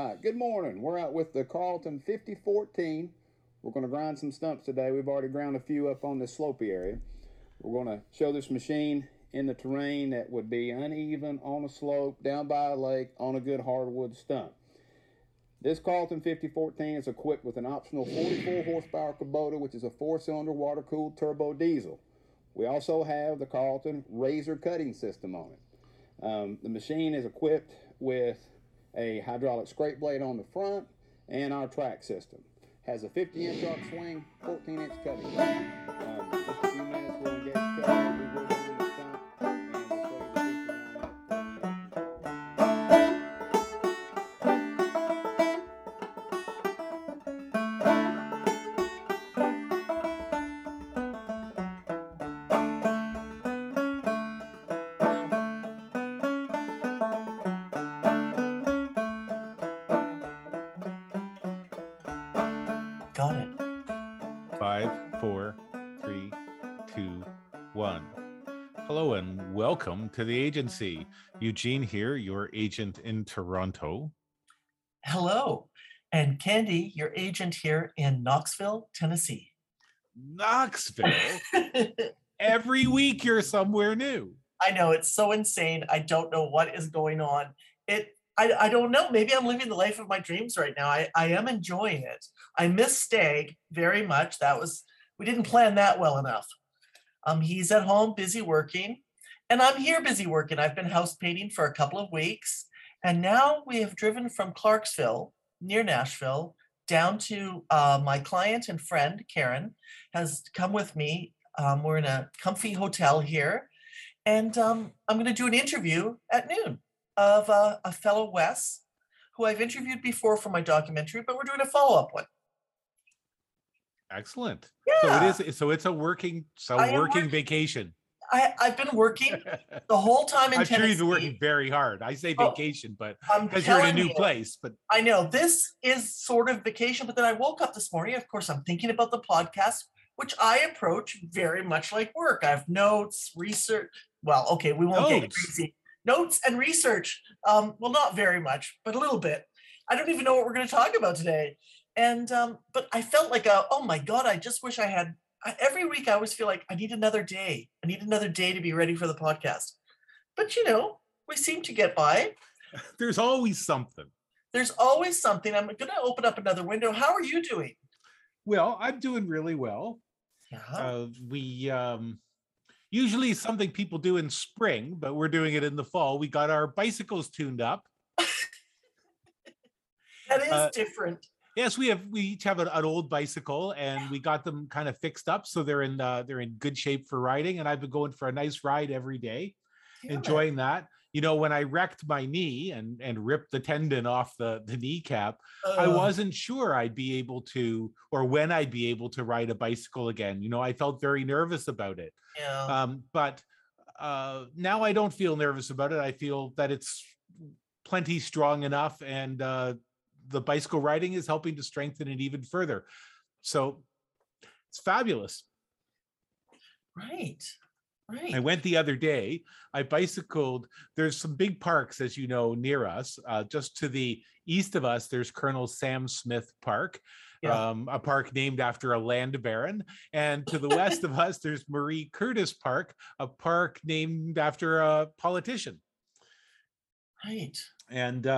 All right, good morning. We're out with the Carlton 5014. We're going to grind some stumps today. We've already ground a few up on this slopey area. We're going to show this machine in the terrain that would be uneven, on a slope, down by a lake, on a good hardwood stump. This Carlton 5014 is equipped with an optional 44 horsepower Kubota, which is a 4-cylinder water-cooled turbo diesel. We also have the Carlton razor cutting system on it. The machine is equipped with a hydraulic scrape blade on the front, and our track system. Has a 50-inch arc swing, 14-inch cutting. Just a few minutes, we'll get cut. We will do the stump, and we'll show Welcome to the agency. Eugene here, your agent in Toronto. Hello. And Candy, your agent here in Knoxville, Tennessee. Knoxville? Every week you're somewhere new. I know, it's so insane. I don't know what is going on. I don't know. Maybe I'm living the life of my dreams right now. I am enjoying it. I miss Stag very much. We didn't plan that well enough. He's at home busy working. And I'm here busy working. I've been house painting for a couple of weeks. And now we have driven from Clarksville, near Nashville, down to my client and friend, Karen, has come with me. We're in a comfy hotel here. And I'm going to do an interview at noon of a fellow Wes, who I've interviewed before for my documentary, but we're doing a follow-up one. Excellent. Yeah. So it is. So it's a working vacation. I've been working the whole time in Tennessee. I'm sure you've been working very hard. I say vacation, but because you're in a new place. But I know this is sort of vacation, but then I woke up this morning. Of course, I'm thinking about the podcast, which I approach very much like work. I have notes, research. Well, okay, we won't get crazy. Notes and research. Well, not very much, but a little bit. I don't even know what we're going to talk about today. And but I felt like, oh my God, I just wish I had. Every week I always feel like I need another day. I need another day to be ready for the podcast. But, you know, we seem to get by. There's always something. There's always something. I'm going to open up another window. How are you doing? Well, I'm doing really well. Uh-huh. Usually something people do in spring, but we're doing it in the fall. We got our bicycles tuned up. That is different. Yes, we each have an old bicycle, and we got them kind of fixed up, so they're in good shape for riding. And I've been going for a nice ride every day, enjoying that. You know, when I wrecked my knee and ripped the tendon off the kneecap, I wasn't sure I'd be able to, or when I'd be able to ride a bicycle again. You know, I felt very nervous about it. Yeah. But now I don't feel nervous about it. I feel that it's plenty strong enough, and the bicycle riding is helping to strengthen it even further. So it's fabulous. Right. I went the other day, I bicycled. There's some big parks, as you know, near us, just to the east of us. There's Colonel Sam Smith Park, a park named after a land baron. And to the west of us, there's Marie Curtis Park, a park named after a politician. Right. And,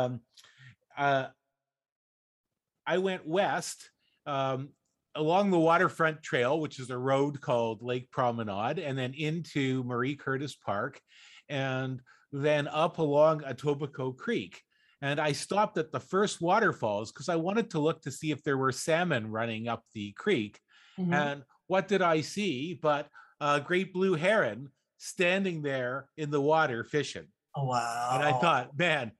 I went west along the waterfront trail, which is a road called Lake Promenade, and then into Marie Curtis Park, and then up along Etobicoke Creek. And I stopped at the first waterfalls because I wanted to look to see if there were salmon running up the creek. Mm-hmm. And what did I see but a great blue heron standing there in the water fishing. Oh, wow. And I thought, man,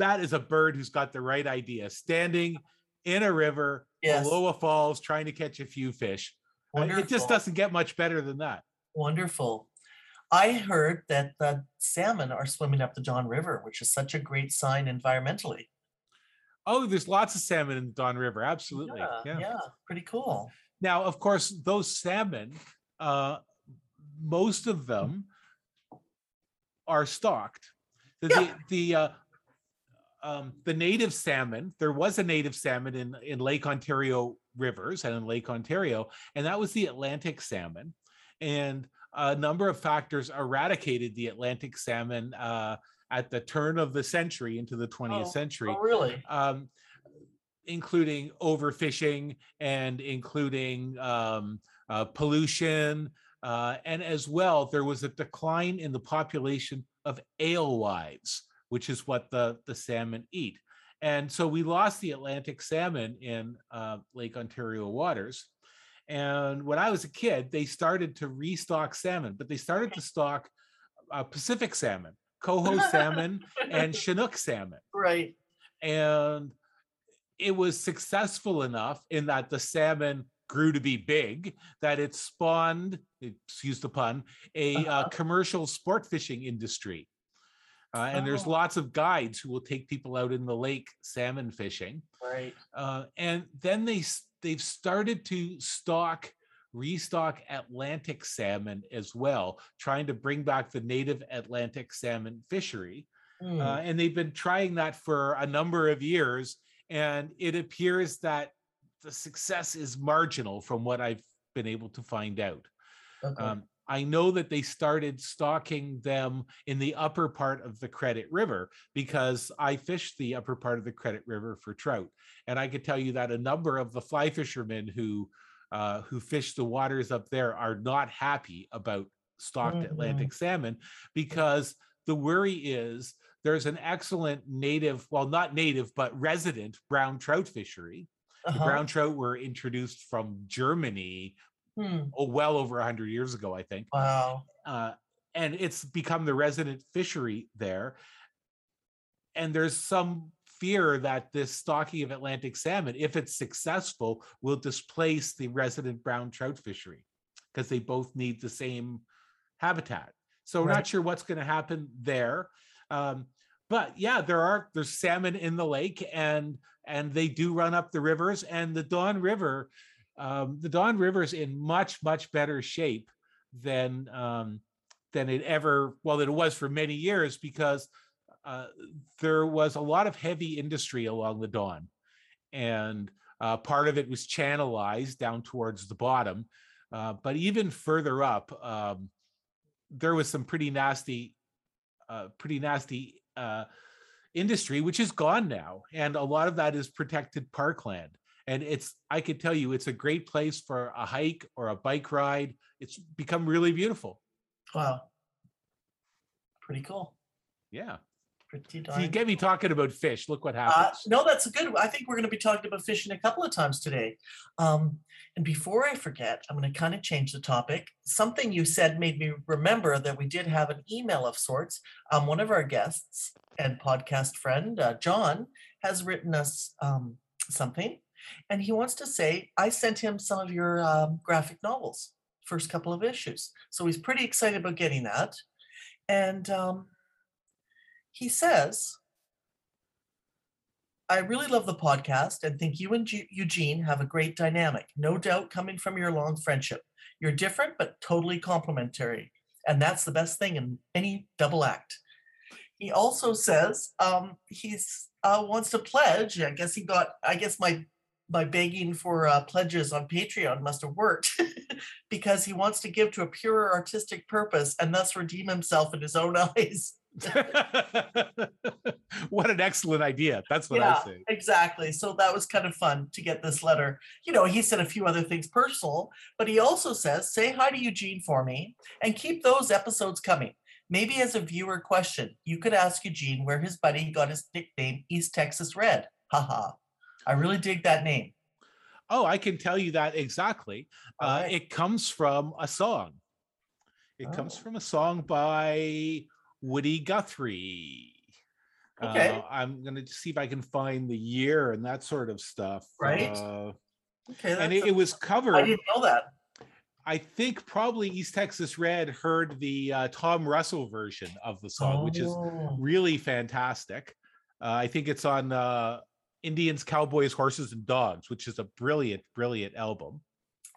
that is a bird who's got the right idea, standing in a river, below a falls, trying to catch a few fish. Wonderful. It just doesn't get much better than that. Wonderful. I heard that the salmon are swimming up the Don River, which is such a great sign environmentally. Oh, there's lots of salmon in the Don River. Absolutely. Yeah, pretty cool. Now, of course, those salmon, most of them are stocked. The the native salmon, there was a native salmon in Lake Ontario rivers and in Lake Ontario, and that was the Atlantic salmon. And a number of factors eradicated the Atlantic salmon at the turn of the century into the 20th century. Oh, really? Including overfishing and including pollution. And as well, there was a decline in the population of alewives, which is what the salmon eat. And so we lost the Atlantic salmon in Lake Ontario waters. And when I was a kid, they started to restock salmon, but they started to stock Pacific salmon, coho salmon, and Chinook salmon. Right. And it was successful enough in that the salmon grew to be big that it spawned, excuse the pun, a commercial sport fishing industry. And there's lots of guides who will take people out in the lake salmon fishing. Right. And then they've started to restock Atlantic salmon as well, trying to bring back the native Atlantic salmon fishery. Mm. And they've been trying that for a number of years. And it appears that the success is marginal from what I've been able to find out. Okay. I know that they started stocking them in the upper part of the Credit River because I fished the upper part of the Credit River for trout. And I could tell you that a number of the fly fishermen who fish the waters up there are not happy about stocked Atlantic salmon, because the worry is there's an excellent native, well, not native, but resident brown trout fishery. Uh-huh. The brown trout were introduced from Germany well over 100 years ago, I think. Wow. And it's become the resident fishery there. And there's some fear that this stocking of Atlantic salmon, if it's successful, will displace the resident brown trout fishery because they both need the same habitat. So we're not sure what's going to happen there. But yeah, there's salmon in the lake, and they do run up the rivers, and the Don River, is in much better shape than it was for many years, because there was a lot of heavy industry along the Don, and part of it was channelized down towards the bottom, but even further up, there was some pretty nasty industry, which is gone now, and a lot of that is protected parkland. And I could tell you, it's a great place for a hike or a bike ride. It's become really beautiful. Wow. Pretty cool. Yeah. Pretty darn. So you get me talking about fish. Look what happens. No, that's good. I think we're going to be talking about fishing a couple of times today. And before I forget, I'm going to kind of change the topic. Something you said made me remember that we did have an email of sorts. One of our guests and podcast friend, John, has written us something. And he wants to say, I sent him some of your graphic novels, first couple of issues. So he's pretty excited about getting that. And he says, I really love the podcast and think you and Eugene have a great dynamic, no doubt coming from your long friendship. You're different, but totally complementary. And that's the best thing in any double act. He also says he wants to pledge. I guess my begging for pledges on Patreon must have worked because he wants to give to a pure artistic purpose and thus redeem himself in his own eyes. What an excellent idea. That's what I say. Exactly. So that was kind of fun to get this letter. You know, he said a few other things personal, but he also says, say hi to Eugene for me and keep those episodes coming. Maybe as a viewer question, you could ask Eugene where his buddy got his nickname, East Texas Red. Haha. I really dig that name. Oh, I can tell you that exactly. Right. It comes from a song. It comes from a song by Woody Guthrie. Okay. I'm going to see if I can find the year and that sort of stuff. Right. Okay. And it was covered. I didn't know that. I think probably East Texas Red heard the Tom Russell version of the song, which is really fantastic. I think it's on... Indians, Cowboys, Horses, and Dogs, which is a brilliant, brilliant album.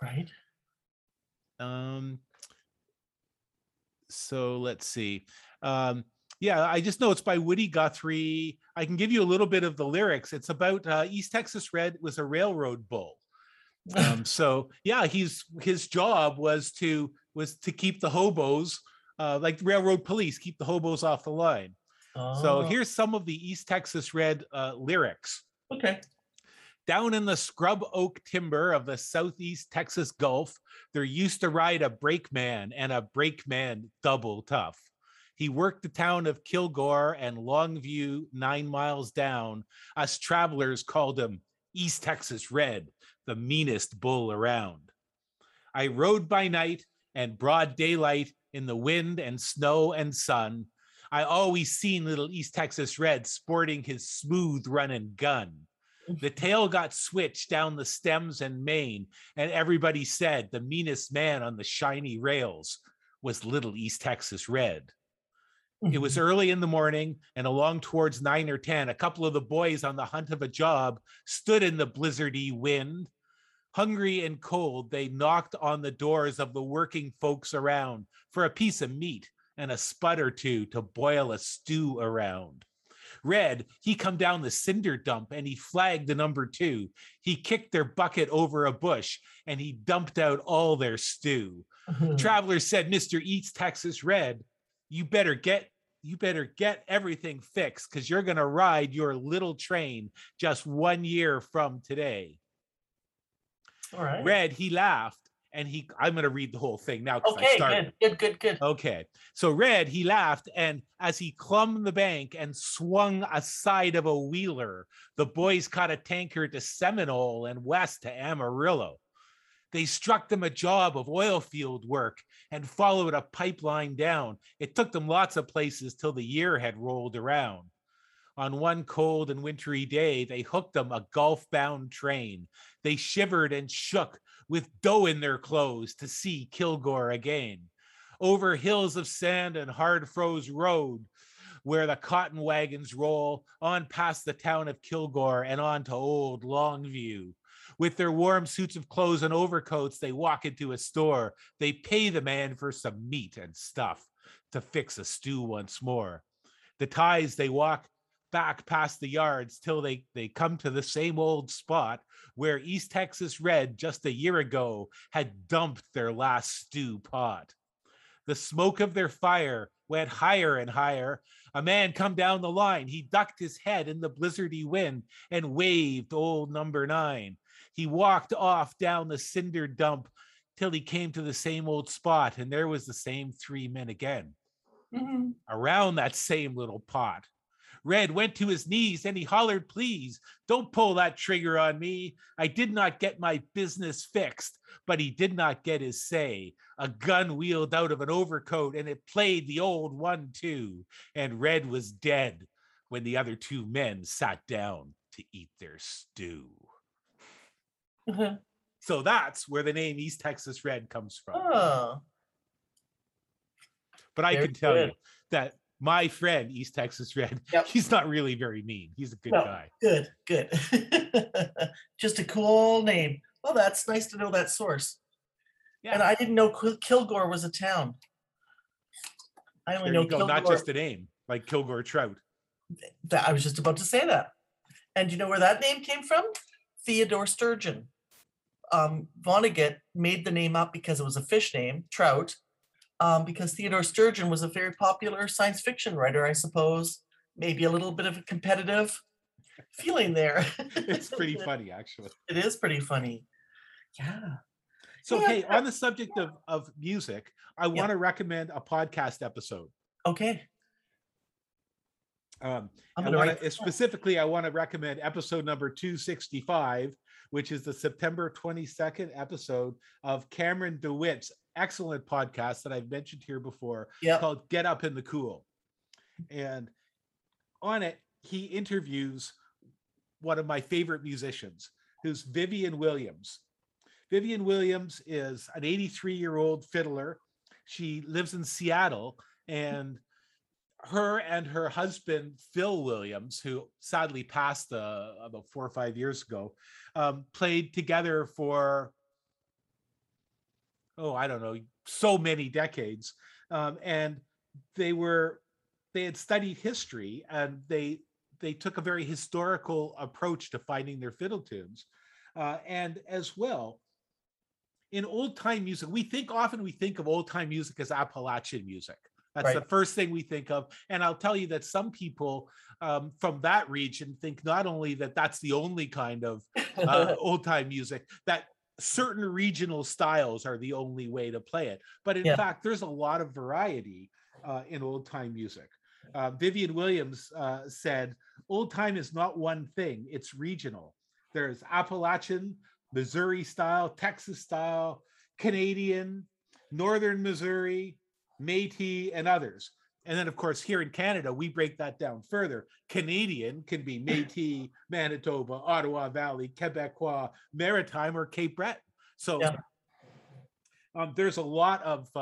Right. So let's see. Yeah, I just know it's by Woody Guthrie. I can give you a little bit of the lyrics. It's about East Texas Red was a railroad bull. So yeah, his job was to keep the hobos, like railroad police, keep the hobos off the line. Oh. So here's some of the East Texas Red lyrics. Okay. Down in the scrub oak timber of the southeast Texas Gulf, there used to ride a brakeman and a brakeman double tough. He worked the town of Kilgore and Longview 9 miles down. Us travelers called him East Texas Red, the meanest bull around. I rode by night and broad daylight in the wind and snow and sun. I always seen little East Texas Red sporting his smooth running gun. The tail got switched down the stems and mane, and everybody said the meanest man on the shiny rails was little East Texas Red. It was early in the morning, and along towards 9 or 10, a couple of the boys on the hunt of a job stood in the blizzardy wind. Hungry and cold, they knocked on the doors of the working folks around for a piece of meat and a spud or two to boil a stew around. Red, he come down the cinder dump and he flagged the number two. He kicked their bucket over a bush and he dumped out all their stew. Travelers said, Mr. East Texas Red, you better get everything fixed because you're going to ride your little train just 1 year from today. All right. Red, he laughed. And I'm going to read the whole thing now. Okay, I started. Good. Okay. So Red, he laughed, and as he clumbed the bank and swung aside of a wheeler, the boys caught a tanker to Seminole and west to Amarillo. They struck them a job of oil field work and followed a pipeline down. It took them lots of places till the year had rolled around. On one cold and wintry day, they hooked them a Gulf-bound train. They shivered and shook with dough in their clothes to see Kilgore again. Over hills of sand and hard froze road where the cotton wagons roll, on past the town of Kilgore and on to old Longview. With their warm suits of clothes and overcoats, they walk into a store. They pay the man for some meat and stuff to fix a stew once more. The ties they walk back past the yards till they come to the same old spot where East Texas Red just a year ago had dumped their last stew pot. The smoke of their fire went higher and higher. A man come down the line. He ducked his head in the blizzardy wind and waved old number 9. He walked off down the cinder dump till he came to the same old spot, and there was the same 3 men again around that same little pot. Red went to his knees and he hollered, please, don't pull that trigger on me. I did not get my business fixed, but he did not get his say. A gun wheeled out of an overcoat and it played the old 1-2. And Red was dead when the other 2 men sat down to eat their stew. So that's where the name East Texas Red comes from. Oh. But I can tell you that my friend, East Texas Red, he's not really very mean. He's a good guy. Good. Just a cool name. Well, that's nice to know that source. Yeah. And I didn't know Kilgore was a town. I only know Kilgore. Not just a name, like Kilgore Trout. I was just about to say that. And you know where that name came from? Theodore Sturgeon. Vonnegut made the name up because it was a fish name, Trout. Because Theodore Sturgeon was a very popular science fiction writer, I suppose. Maybe a little bit of a competitive feeling there. It's pretty funny, actually. It is pretty funny. Yeah. So, hey, on the subject of music, I want to recommend a podcast episode. Okay. Specifically, I want to recommend episode number 265, which is the September 22nd episode of Cameron DeWitt's excellent podcast that I've mentioned here before, called Get Up in the Cool. And on it, he interviews one of my favorite musicians, who's Vivian Williams. Vivian Williams is an 83-year-old fiddler. She lives in Seattle, and her husband, Phil Williams, who sadly passed about 4 or 5 years ago, played together for I don't know, so many decades. And they were they had studied history, and they took a very historical approach to finding their fiddle tunes. And as well, in old time music, we think of old time music as Appalachian music. That's right. The first thing we think of. And I'll tell you that some people from that region think not only that that's the only kind of old time music, that certain regional styles are the only way to play it. But in fact, there's a lot of variety in old time music. Vivian Williams said, old time is not one thing, it's regional. There's Appalachian, Missouri style, Texas style, Canadian, Northern Missouri, Métis, and others. And then, of course, here in Canada, we break that down further. Canadian can be Métis, Manitoba, Ottawa Valley, Quebecois, Maritime, or Cape Breton. So there's a lot of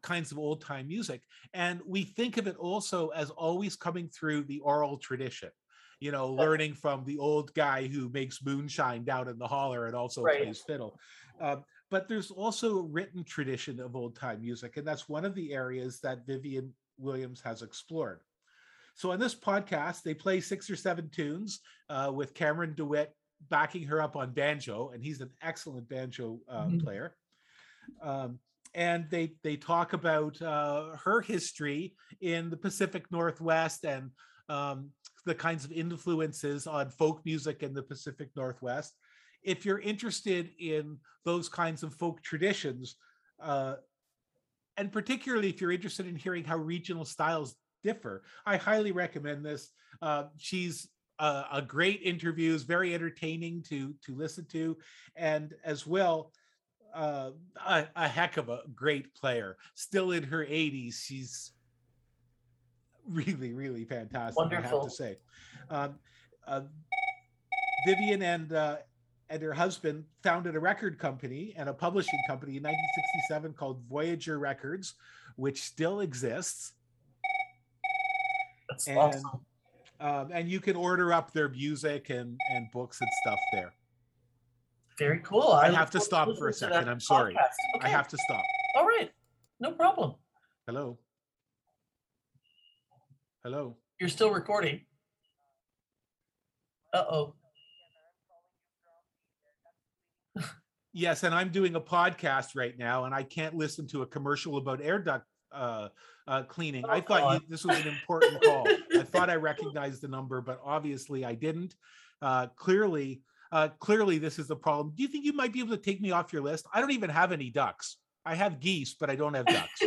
kinds of old time music. And we think of it also as always coming through the oral tradition, you know, learning from the old guy who makes moonshine down in the holler and also plays fiddle. But there's also a written tradition of old time music. And that's one of the areas that Vivian Williams has explored. So on this podcast, they play 6 or 7 tunes with Cameron DeWitt backing her up on banjo. And he's an excellent banjo player. And they talk about her history in the Pacific Northwest and the kinds of influences on folk music in the Pacific Northwest. If you're interested in those kinds of folk traditions, and particularly if you're interested in hearing how regional styles differ, I highly recommend this. She's a great interview, is very entertaining to listen to, and as well, a heck of a great player. Still in her 80s, she's really, really fantastic. Wonderful. I have to say. Vivian and her husband founded a record company and a publishing company in 1967 called Voyager Records, which still exists. That's awesome. And you can order up their music and books and stuff there. Very cool. I have to stop for a second. I'm sorry. Okay. I have to stop. All right. No problem. Hello. Hello. You're still recording. Uh-oh. Yes, and I'm doing a podcast right now, and I can't listen to a commercial about air duct cleaning. Oh, I thought this was an important call. I thought I recognized the number, but obviously I didn't. Clearly, this is the problem. Do you think you might be able to take me off your list? I don't even have any ducks. I have geese, but I don't have ducks.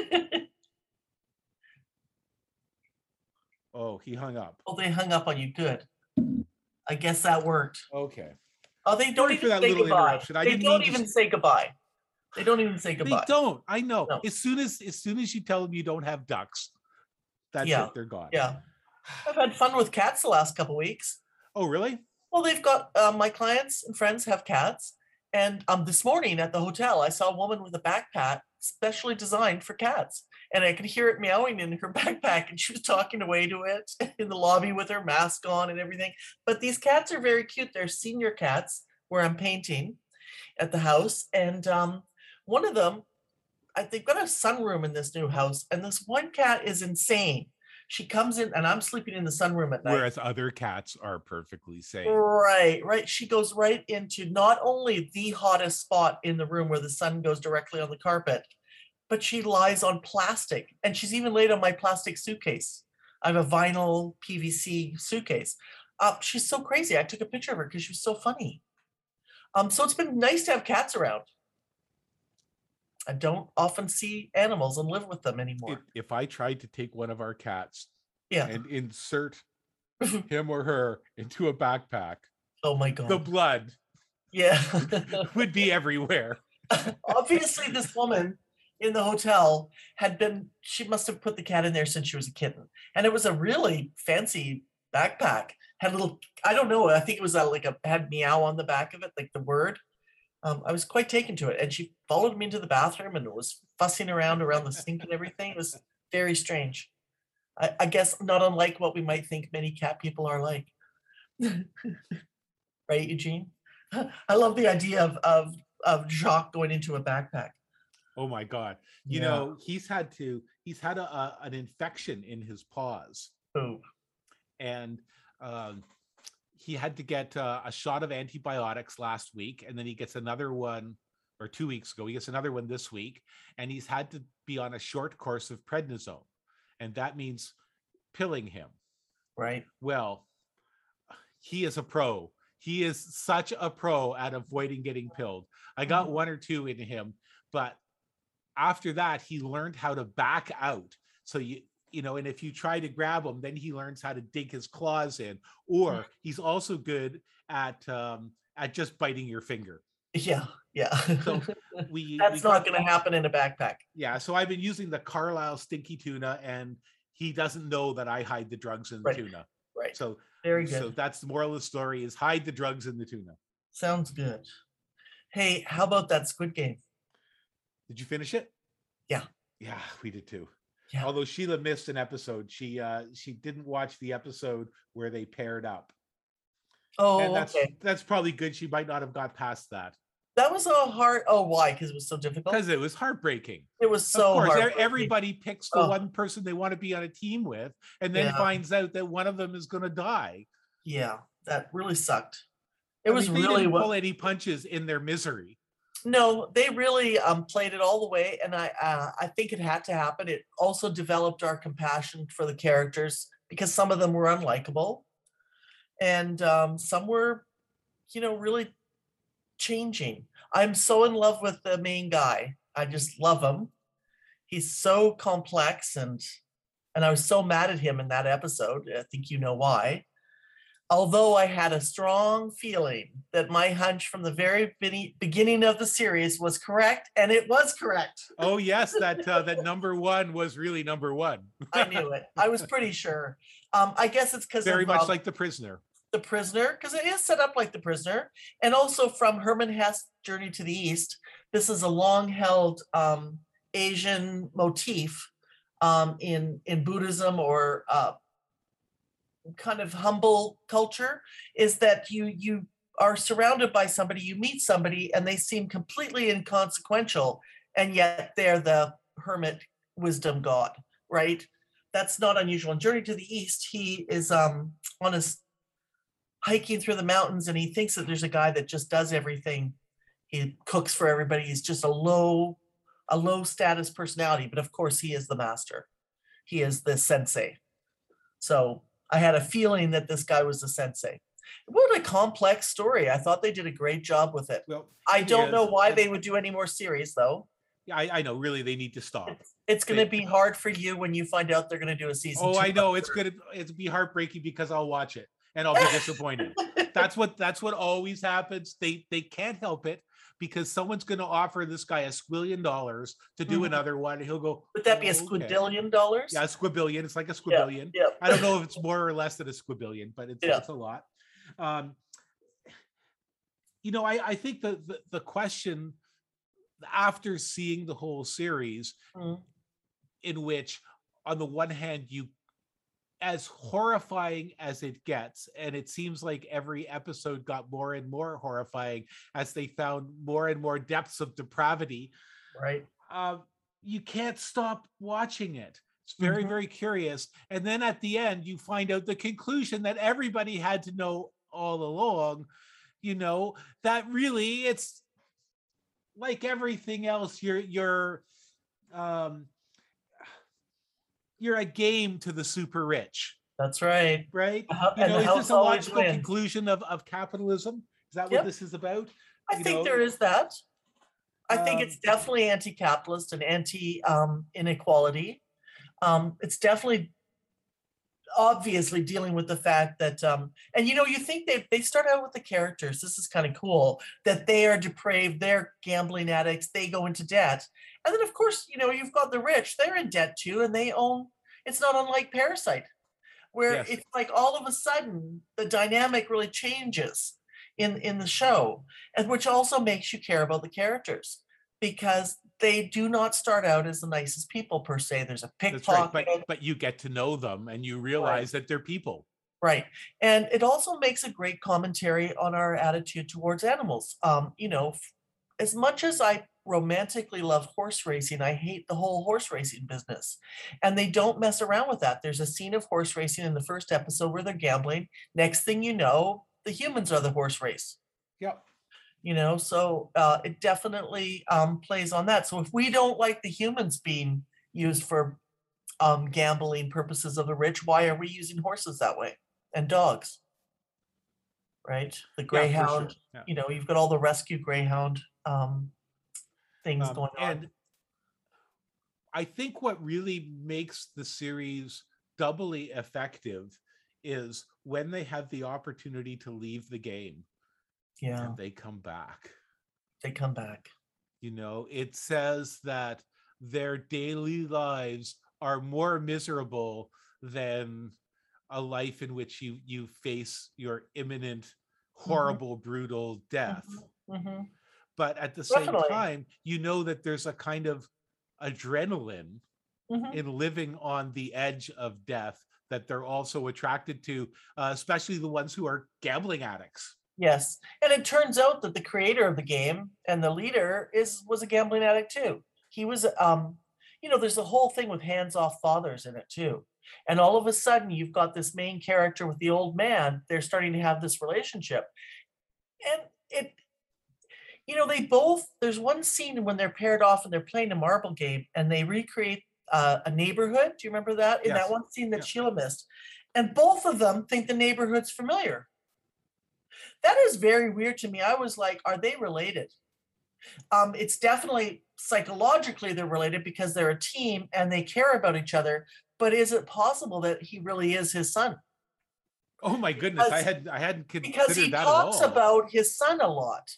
Oh, he hung up. Oh, they hung up on you. Good. I guess that worked. Okay. Oh, they don't even say goodbye. They don't even say goodbye. They don't even say goodbye. They don't. I know. No. As soon as you tell them you don't have ducks, that's it. They're gone. Yeah. I've had fun with cats the last couple of weeks. Oh, really? Well, they've got my clients and friends have cats. And this morning at the hotel, I saw a woman with a backpack specially designed for cats. And I could hear it meowing in her backpack, and she was talking away to it in the lobby with her mask on and everything. But these cats are very cute. They're senior cats where I'm painting at the house. And one of them, they've got a sunroom in this new house. And this one cat is insane. She comes in, and I'm sleeping in the sunroom at night. Whereas other cats are perfectly safe. Right. She goes right into not only the hottest spot in the room where the sun goes directly on the carpet, but she lies on plastic, and she's even laid on my plastic suitcase. I have a vinyl PVC suitcase. She's so crazy. I took a picture of her because she was so funny. So it's been nice to have cats around. I don't often see animals and live with them anymore. If I tried to take one of our cats and insert him or her into a backpack, oh my God, the blood would be everywhere. Obviously, this woman in the hotel she must have put the cat in there since she was a kitten. And it was a really fancy backpack. Had a little, I don't know, I think it was had meow on the back of it, like the word. I was quite taken to it. And she followed me into the bathroom and was fussing around the sink and everything. It was very strange. I guess not unlike what we might think many cat people are like. Right, Eugene? I love the idea of Jacques going into a backpack. Oh my God. You know, he's had to he's had an infection in his paws. Oh. And he had to get a shot of antibiotics last week, and then he gets another one, or 2 weeks ago, he gets another one this week, and he's had to be on a short course of prednisone, and that means pilling him. Right. Well, he is a pro. He is such a pro at avoiding getting pilled. I got one or two in him, but after that, he learned how to back out. So you know, and if you try to grab him, then he learns how to dig his claws in, or he's also good at just biting your finger. Yeah, yeah. So that's not going to happen in a backpack. Yeah, so I've been using the Carlisle stinky tuna, and he doesn't know that I hide the drugs in the tuna. Right. So very good. So that's the moral of the story: is hide the drugs in the tuna. Sounds good. Hey, how about that Squid Game? Did you finish it? Yeah. Yeah, we did too. Yeah. Although Sheila missed an episode. She didn't watch the episode where they paired up. Oh, and that's probably good. She might not have got past that. That was a hard. Oh, why? Because it was so difficult. Because it was heartbreaking. It was so hard. Everybody picks the one person they want to be on a team with, and then finds out that one of them is going to die. Yeah, that really sucked. They didn't pull any punches in their misery. No, they really played it all the way, and I think it had to happen. It also developed our compassion for the characters, because some of them were unlikable, and some were, you know, really changing. I'm so in love with the main guy. I just love him. He's so complex, and I was so mad at him in that episode. I think you know why. Although I had a strong feeling that my hunch from the very beginning of the series was correct, and it was correct. Oh yes, that number one was really number one. I knew it. I was pretty sure. I guess it's because very much like The Prisoner, because it is set up like The Prisoner, and also from Herman Hest's Journey to the East. This is a long-held Asian motif in Buddhism, or kind of humble culture, is that you are surrounded by somebody, you meet somebody, and they seem completely inconsequential, and yet they're the hermit wisdom god, right? That's not unusual. In Journey to the East, he is on his hiking through the mountains, and he thinks that there's a guy that just does everything. He cooks for everybody. He's just a low status personality, but of course he is the master. He is the sensei. So I had a feeling that this guy was a sensei. What a complex story. I thought they did a great job with it. Well, I don't know why they would do any more series, though. Yeah, I know. Really, they need to stop. It's going to be hard for you when you find out they're going to do a season 2. Oh, I know. It's be heartbreaking, because I'll watch it and I'll be disappointed. That's what always happens. They can't help it, because someone's going to offer this guy $1 squillion to do another one, and he'll go, would that be a squidillion dollars? Yeah, a squibillion. It's like a squibillion. Yeah, yeah. I don't know if it's more or less than a squibillion, but it's a lot. You know, I think the question after seeing the whole series, in which on the one hand, you, as horrifying as it gets, and it seems like every episode got more and more horrifying as they found more and more depths of depravity, right? You can't stop watching it. It's very, very curious. And then at the end, you find out the conclusion that everybody had to know all along, you know, that really it's like everything else. You're a game to the super rich. That's right. Right? You know, is this a logical conclusion of capitalism? Is that what this is about? I think there is that. I think it's definitely anti-capitalist and anti-inequality. It's definitely obviously dealing with the fact that, and you know, you think they start out with the characters. This is kind of cool, that they are depraved, they're gambling addicts, they go into debt. And then, of course, you know, you've got the rich, they're in debt too, and they own, it's not unlike Parasite, where it's like all of a sudden the dynamic really changes in the show, and which also makes you care about the characters, because they do not start out as the nicest people per se. There's a pickpocket. Right. But you get to know them, and you realize that they're people. Right. And it also makes a great commentary on our attitude towards animals. You know, as much as I romantically love horse racing. I hate the whole horse racing business. And they don't mess around with that. There's a scene of horse racing in the first episode where they're gambling. Next thing you know, the humans are the horse race. Yep. You know, so it definitely plays on that. So if we don't like the humans being used for gambling purposes of the rich, why are we using horses that way? And dogs, right? The greyhound, sure. Yeah. You know, you've got all the rescue greyhound things going on. And I think what really makes the series doubly effective is when they have the opportunity to leave the game. Yeah. And they come back. They come back. You know, it says that their daily lives are more miserable than a life in which you face your imminent, horrible, mm-hmm. brutal death. Mm-hmm. Mm-hmm. But at the same time, you know that there's a kind of adrenaline mm-hmm. in living on the edge of death that they're also attracted to, especially the ones who are gambling addicts. Yes. And it turns out that the creator of the game and the leader was a gambling addict too. He was, you know, there's a whole thing with hands-off fathers in it too. And all of a sudden you've got this main character with the old man. They're starting to have this relationship. And it, you know, there's one scene when they're paired off and they're playing a marble game and they recreate a neighborhood. Do you remember that? That one scene that Sheila missed. And both of them think the neighborhood's familiar. That is very weird to me. I was like, are they related? It's definitely psychologically they're related because they're a team and they care about each other. But is it possible that he really is his son? Oh my goodness. I hadn't considered that at all. Because he talks about his son a lot.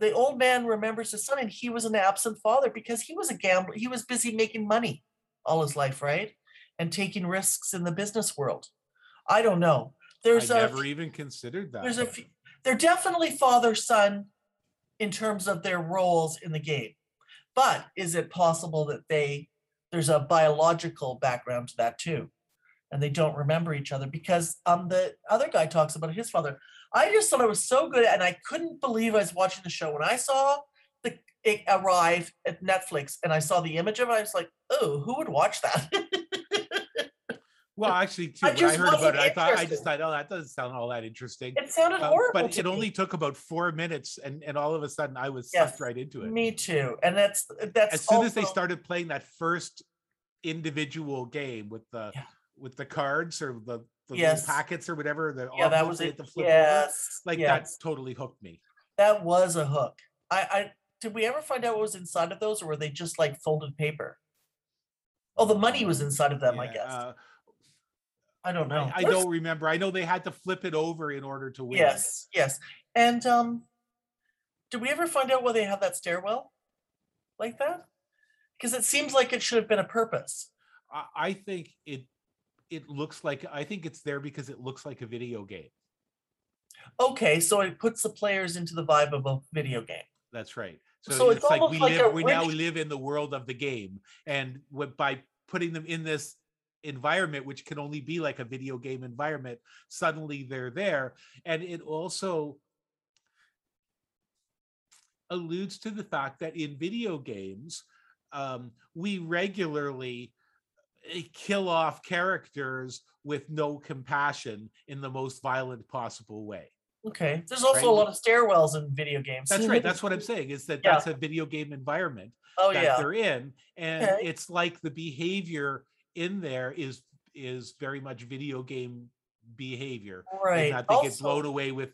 The old man remembers his son, and he was an absent father because he was a gambler. He was busy making money all his life, right? And taking risks in the business world. I don't know. I never even considered that. They're definitely father-son in terms of their roles in the game. But is it possible that there's a biological background to that too? And they don't remember each other because the other guy talks about his father. I just thought it was so good, and I couldn't believe I was watching the show. When I saw it arrive at Netflix and I saw the image of it, I was like, oh, who would watch that? Well, actually, too, when I heard about it, I just thought, oh, that doesn't sound all that interesting. It sounded horrible. But it only took about 4 minutes, and all of a sudden, I was sucked right into it. Me too. And that's as soon as they started playing that first individual game with the cards or the little packets or whatever. That was it. The flip over. That totally hooked me. That was a hook. I did we ever find out what was inside of those, or were they just like folded paper? Oh, the money was inside of them, I guess. I don't know. I don't remember. I know they had to flip it over in order to win. Yes. And did we ever find out why they had that stairwell like that? Because it seems like it should have been a purpose. I think it looks like, I think it's there because it looks like a video game. Okay, so it puts the players into the vibe of a video game. That's right. So it's like we live in the world of the game, and by putting them in this environment, which can only be like a video game environment, suddenly they're there. And it also alludes to the fact that in video games, we regularly kill off characters with no compassion in the most violent possible way. Okay. There's also a lot of stairwells in video games. That's right. That's what I'm saying is that that's a video game environment they're in. And it's like the behavior in there is very much video game behavior, right? And that they get blown away with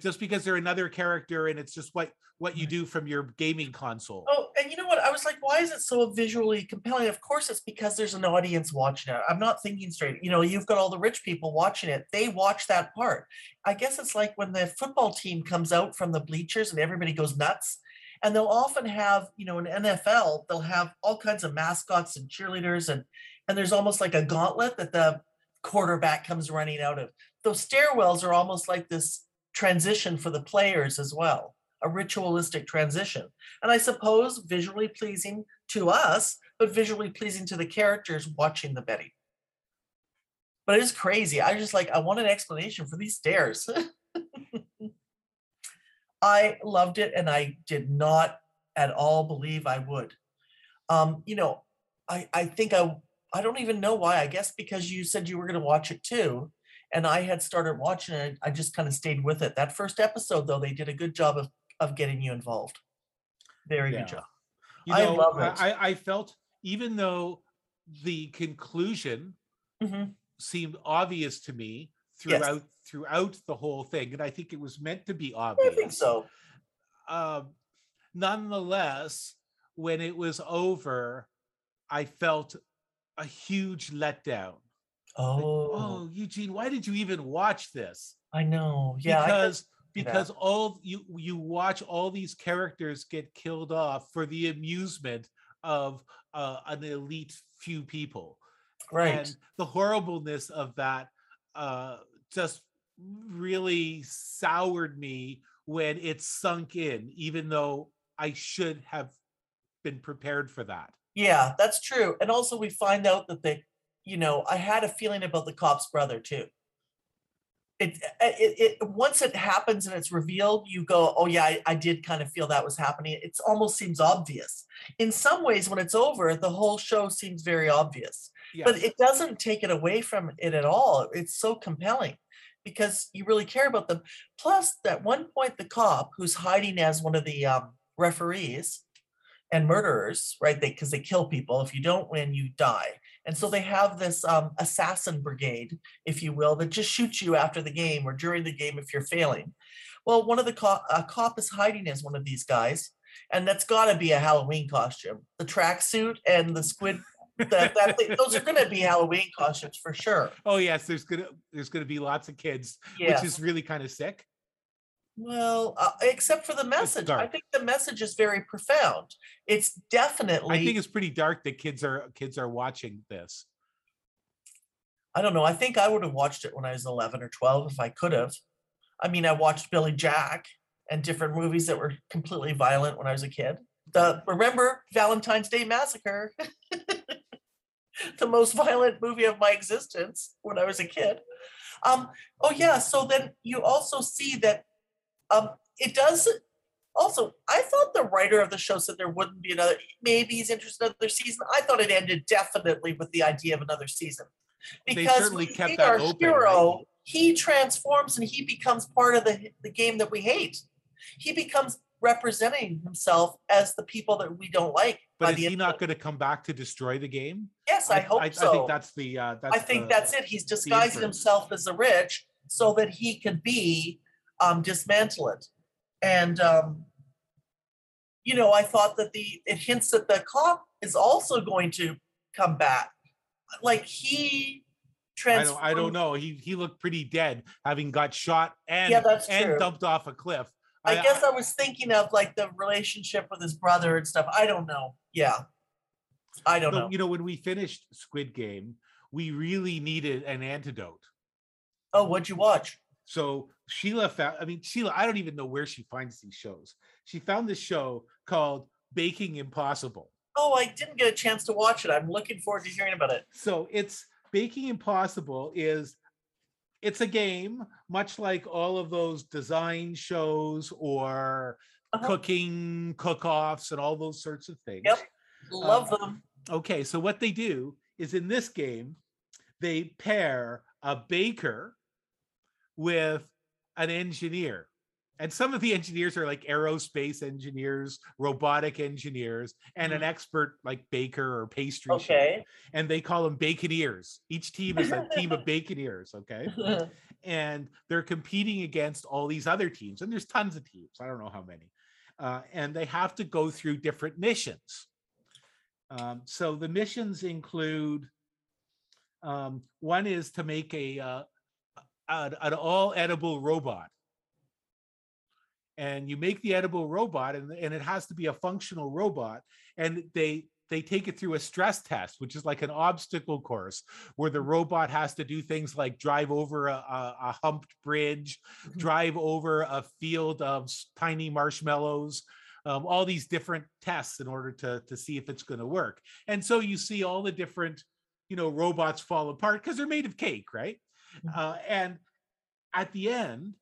just because they're another character, and it's just what you do from your gaming console. Oh, and you know what? I was like, why is it so visually compelling? Of course, it's because there's an audience watching it. I'm not thinking straight. You know, you've got all the rich people watching it. They watch that part. I guess it's like when the football team comes out from the bleachers and everybody goes nuts. And they'll often have, you know, in NFL, they'll have all kinds of mascots and cheerleaders, and there's almost like a gauntlet that the quarterback comes running out of. Those stairwells are almost like this transition for the players as well, a ritualistic transition. And I suppose visually pleasing to us, but visually pleasing to the characters watching the betting. But it is crazy. I just I want an explanation for these stairs. I loved it, and I did not at all believe I would. I don't even know why. I guess because you said you were going to watch it too. And I had started watching it. I just kind of stayed with it. That first episode, though, they did a good job of getting you involved. Very good job. I love it. I felt, even though the conclusion seemed obvious to me throughout the whole thing, and I think it was meant to be obvious. I think so. Nonetheless, when it was over, I felt a huge letdown. Oh, Eugene, why did you even watch this? I know. Yeah. Because all you watch all these characters get killed off for the amusement of an elite few people. Right. And the horribleness of that just really soured me when it sunk in, even though I should have been prepared for that. Yeah, that's true. And also we find out that I had a feeling about the cop's brother too. It once it happens and it's revealed, you go, oh yeah, I did kind of feel that was happening. It almost seems obvious. In some ways, when it's over, the whole show seems very obvious. Yes. But it doesn't take it away from it at all. It's so compelling because you really care about them. Plus, at one point, the cop who's hiding as one of the referees and murderers, right? Because they kill people. If you don't win, you die. And so they have this assassin brigade, if you will, that just shoots you after the game or during the game if you're failing. Well, one of the cop is hiding as one of these guys, and that's got to be a Halloween costume. The tracksuit and the squid, those are going to be Halloween costumes for sure. Oh yes, there's going to be lots of kids, which is really kind of sick. Well, except for the message. I think the message is very profound. It's definitely... I think it's pretty dark that kids are watching this. I don't know. I think I would have watched it when I was 11 or 12 if I could have. I mean, I watched Billy Jack and different movies that were completely violent when I was a kid. Remember Valentine's Day Massacre? The most violent movie of my existence when I was a kid. So then you also see that it does also, I thought the writer of the show said there wouldn't be another, maybe he's interested in another season. I thought it ended definitely with the idea of another season. Because we kept that our open, hero, right? He transforms and he becomes part of the game that we hate. He becomes representing himself as the people that we don't like. But is he not going to come back to destroy the game? Yes, I hope so. I think that's the... that's it. He's disguising himself as the rich so that he can be... dismantle it. And, I thought that it hints that the cop is also going to come back. Like he transformed. I don't know. He looked pretty dead, having got shot and dumped off a cliff. I guess I was thinking of like the relationship with his brother and stuff. I don't know. Yeah. I don't know. When we finished Squid Game, we really needed an antidote. Oh, what'd you watch? So Sheila, I don't even know where she finds these shows. She found this show called Baking Impossible. Oh, I didn't get a chance to watch it. I'm looking forward to hearing about it. So it's Baking Impossible it's a game, much like all of those design shows or cooking cook-offs and all those sorts of things. Yep, love them. Okay, so what they do is in this game, they pair a baker with an engineer. And some of the engineers are like aerospace engineers, robotic engineers, and an expert like baker or pastry chef. And they call them Baconeers. Each team is a team of Baconeers, okay? And they're competing against all these other teams. And there's tons of teams. I don't know how many. And they have to go through different missions. So the missions include, one is to make an all edible robot, and you make the edible robot and it has to be a functional robot, and they take it through a stress test, which is like an obstacle course where the robot has to do things like drive over a humped bridge, drive over a field of tiny marshmallows, all these different tests in order to see if it's going to work. And so you see all the different robots fall apart because they're made of cake, right? And at the end,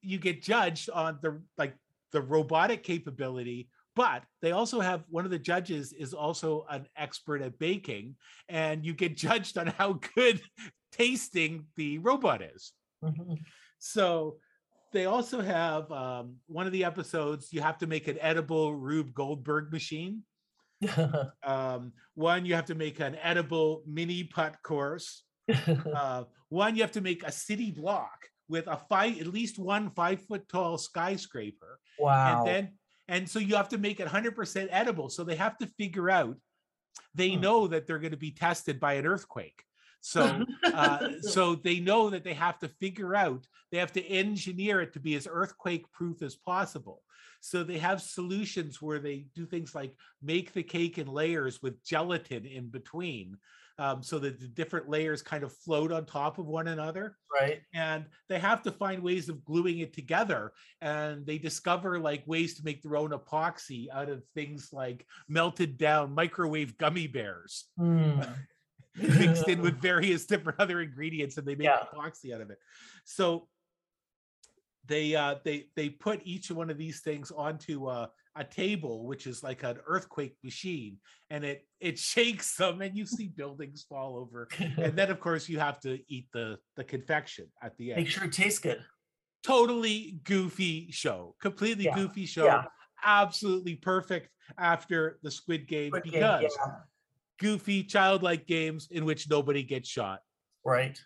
you get judged on the the robotic capability, but they also have, one of the judges is also an expert at baking, and you get judged on how good tasting the robot is. Mm-hmm. So they also have, one of the episodes, you have to make an edible Rube Goldberg machine. One, you have to make an edible mini putt course. One, you have to make a city block with at least one 5 foot tall skyscraper. Wow. And so you have to make it 100% edible. So they have to figure out, they know that they're going to be tested by an earthquake. So, so they know that they have to figure out, they have to engineer it to be as earthquake proof as possible. So they have solutions where they do things like make the cake in layers with gelatin in between, so that the different layers kind of float on top of one another. Right. And they have to find ways of gluing it together. And they discover like ways to make their own epoxy out of things like melted down microwave gummy bears. Mm. mixed in with various different other ingredients, and they make epoxy out of it. So they put each one of these things onto a table, which is like an earthquake machine, and it shakes them, and you see buildings fall over. And then, of course, you have to eat the confection at the end. Make sure it tastes good. Totally goofy show. Completely goofy show. Yeah. Absolutely perfect after the Squid Game because goofy childlike games in which nobody gets shot. Right.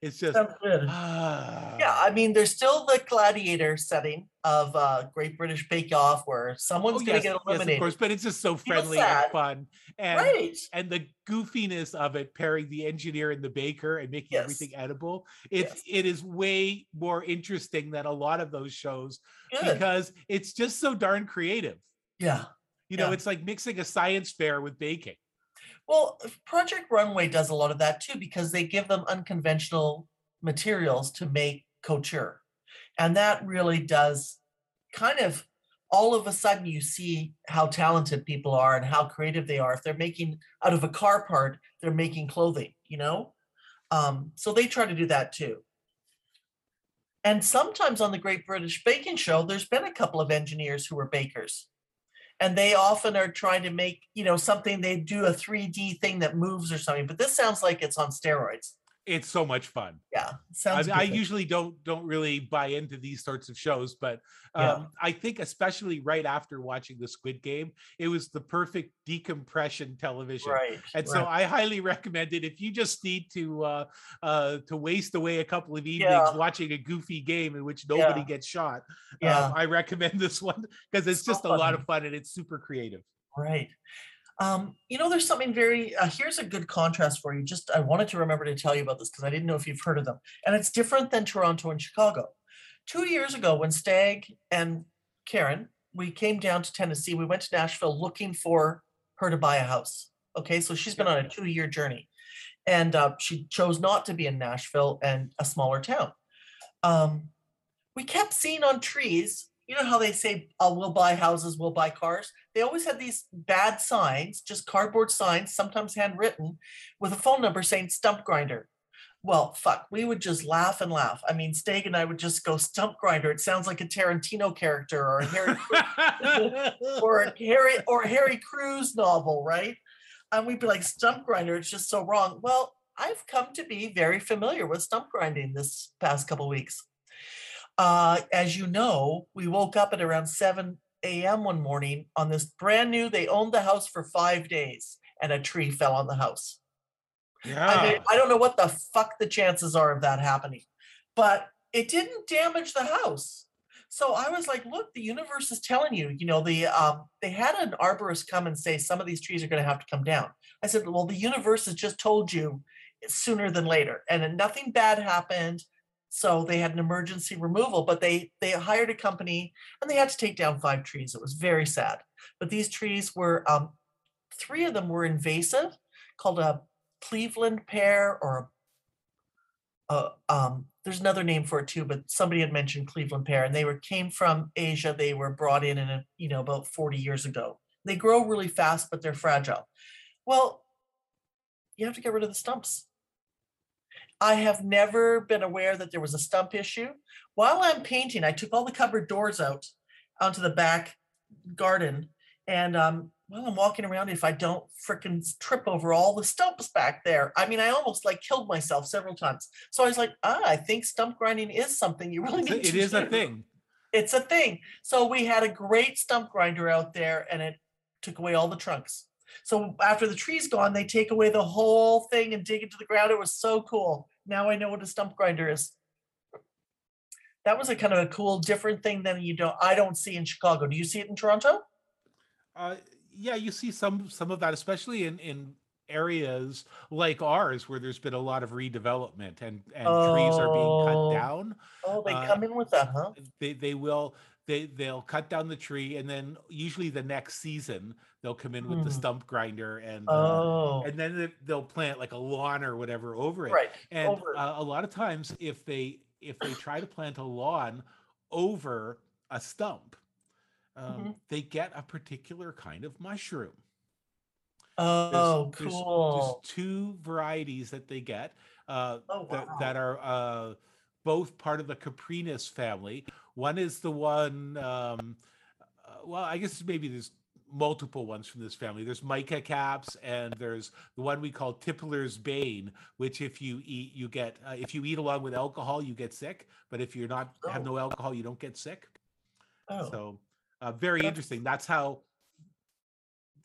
It's just I mean, there's still the gladiator setting of Great British Bake Off, where someone's going to get eliminated, of course, but it's just so friendly and fun, and and the goofiness of it, pairing the engineer and the baker and making everything edible. It is way more interesting than a lot of those shows because it's just so darn creative. You know, it's like mixing a science fair with baking. Well, Project Runway does a lot of that too, because they give them unconventional materials to make couture. And that really does kind of, all of a sudden you see how talented people are and how creative they are. If they're making out of a car part, they're making clothing, you know? So they try to do that too. And sometimes on the Great British Baking Show, there's been a couple of engineers who were bakers. And they often are trying to make, you know, something, they do a 3D thing that moves or something. But this sounds like it's on steroids. It's so much fun. Yeah. I usually don't really buy into these sorts of shows, but I think especially right after watching the Squid Game, it was the perfect decompression television. So I highly recommend it if you just need to waste away a couple of evenings watching a goofy game in which nobody gets shot. I recommend this one because it's just a lot of fun and it's super creative. Right. You know, there's something very, here's a good contrast for you. Just, I wanted to remember to tell you about this because I didn't know if you've heard of them. And it's different than Toronto and Chicago. 2 years ago, when Stag and Karen, we came down to Tennessee, we went to Nashville looking for her to buy a house. Okay. So she's been on a 2-year journey, and she chose not to be in Nashville and a smaller town. We kept seeing on trees, you know how they say, oh, we'll buy houses, we'll buy cars. They always had these bad signs, just cardboard signs, sometimes handwritten, with a phone number saying stump grinder. Well, fuck, we would just laugh and laugh. I mean, Steg and I would just go, stump grinder. It sounds like a Tarantino character or a Harry Cruz novel, right? And we'd be like, stump grinder, it's just so wrong. Well, I've come to be very familiar with stump grinding this past couple of weeks. As you know, we woke up at around 7 a.m. one morning on this brand new, they owned the house for 5 days, and a tree fell on the house. Yeah. I mean, I don't know what the fuck the chances are of that happening, but it didn't damage the house. So I was like, look, the universe is telling you, you know, they had an arborist come and say, some of these trees are going to have to come down. I said, well, the universe has just told you sooner than later, and nothing bad happened. So they had an emergency removal, but they hired a company and they had to take down 5 trees. It was very sad. But these trees were, 3 of them were invasive, called a Cleveland pear, or there's another name for it too, but somebody had mentioned Cleveland pear, and came from Asia. They were brought in, you know, about 40 years ago. They grow really fast, but they're fragile. Well, you have to get rid of the stumps. I have never been aware that there was a stump issue. While I'm painting, I took all the cupboard doors out out to the back garden. And while I'm walking around, if I don't fricking trip over all the stumps back there, I mean, I almost like killed myself several times. So I was like, I think stump grinding is something you really need to do. It is a thing. It's a thing. So we had a great stump grinder out there, and it took away all the trunks. So after the tree's gone, they take away the whole thing and dig into the ground. It was so cool. Now I know what a stump grinder is. That was a kind of a cool, different thing than I don't see in Chicago. Do you see it in Toronto? Yeah, you see some of that, especially in areas like ours where there's been a lot of redevelopment and trees are being cut down. Oh, they come in with that, huh? They'll cut down the tree, and then usually the next season they'll come in with the stump grinder and then they'll plant like a lawn or whatever over it. Right. And a lot of times if they try to plant a lawn over a stump, they get a particular kind of mushroom. Oh, cool. There's two varieties that they get that are both part of the Caprinus family. One is the one, well, I guess maybe there's multiple ones from this family. There's mica caps, and there's the one we call Tippler's Bane, which if you eat, you get, if you eat along with alcohol, you get sick. But if you're not, have no alcohol, you don't get sick. Oh. So very interesting. That's how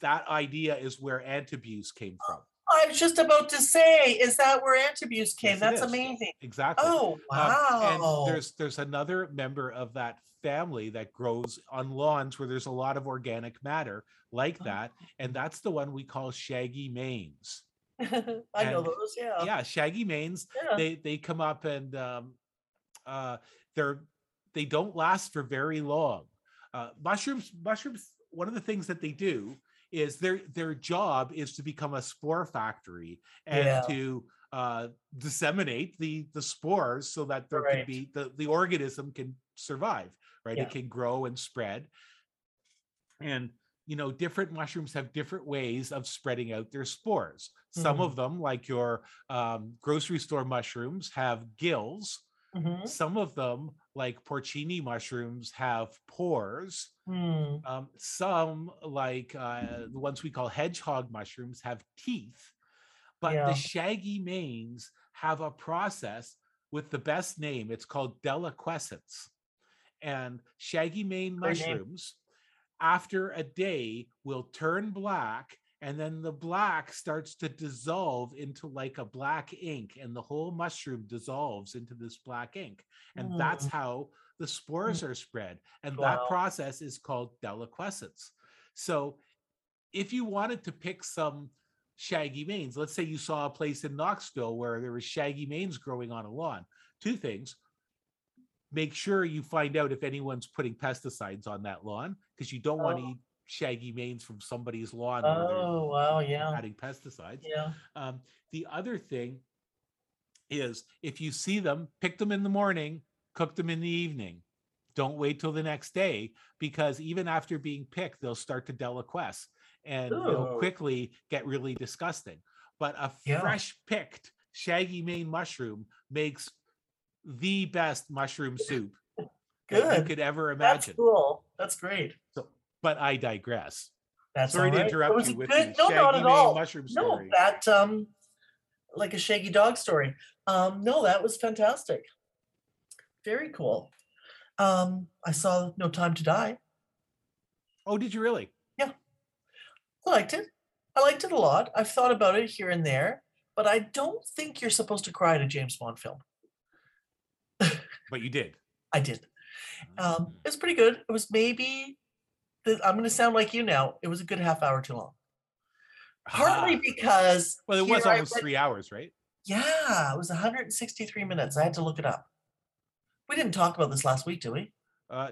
that idea is where antabuse came from. I was just about to say, is that where antabuse came? Yes, that's amazing. Exactly. Oh, wow. And there's another member of that family that grows on lawns where there's a lot of organic matter like that. And that's the one we call shaggy manes. I know those, yeah. Yeah, shaggy manes. Yeah. They come up and they don't last for very long. Mushrooms, one of the things that they do is their job is to become a spore factory and to disseminate the spores so that there can be the organism can survive, right? Yeah. It can grow and spread. And, different mushrooms have different ways of spreading out their spores. Some of them, like your grocery store mushrooms, have gills. Some of them, like porcini mushrooms, have pores. Some, like the ones we call hedgehog mushrooms, have teeth. But the shaggy manes have a process with the best name. It's called deliquescence. And shaggy mane mushrooms, after a day, will turn black, and then the black starts to dissolve into like a black ink, and the whole mushroom dissolves into this black ink. And that's how the spores are spread. And that process is called deliquescence. So if you wanted to pick some shaggy manes, let's say you saw a place in Knoxville where there was shaggy manes growing on a lawn, two things. Make sure you find out if anyone's putting pesticides on that lawn, because you don't want to eat shaggy manes from somebody's lawn. Oh, wow. Yeah. Adding pesticides. Yeah. The other thing is, if you see them, pick them in the morning, cook them in the evening. Don't wait till the next day, because even after being picked, they'll start to deliquesce and they'll quickly get really disgusting. But a fresh picked shaggy mane mushroom makes the best mushroom soup that you could ever imagine. That's cool. That's great. So, but I digress. That's sorry to interrupt you with the shaggy mane mushroom story. No, that like a shaggy dog story. No, that was fantastic. Very cool. I saw No Time to Die. Oh, did you really? Yeah, I liked it. I liked it a lot. I've thought about it here and there, but I don't think you're supposed to cry at a James Bond film. But you did. I did. It was pretty good. It was maybe. I'm going to sound like you now. It was a good half hour too long. Partly because... Well, it was almost 3 hours, right? Yeah, it was 163 minutes. I had to look it up. We didn't talk about this last week, did we?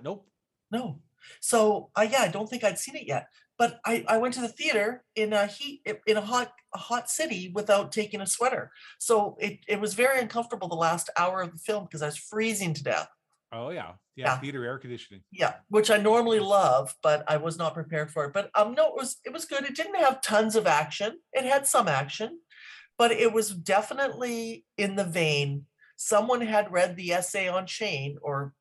Nope. No. So, I don't think I'd seen it yet. But I went to the theater in a hot city without taking a sweater. So it was very uncomfortable the last hour of the film because I was freezing to death. Oh, yeah. Yeah. Theater air conditioning. Yeah. Which I normally love, but I was not prepared for it. But no, it was good. It didn't have tons of action. It had some action, but it was definitely in the vein. Someone had read the essay on Shane or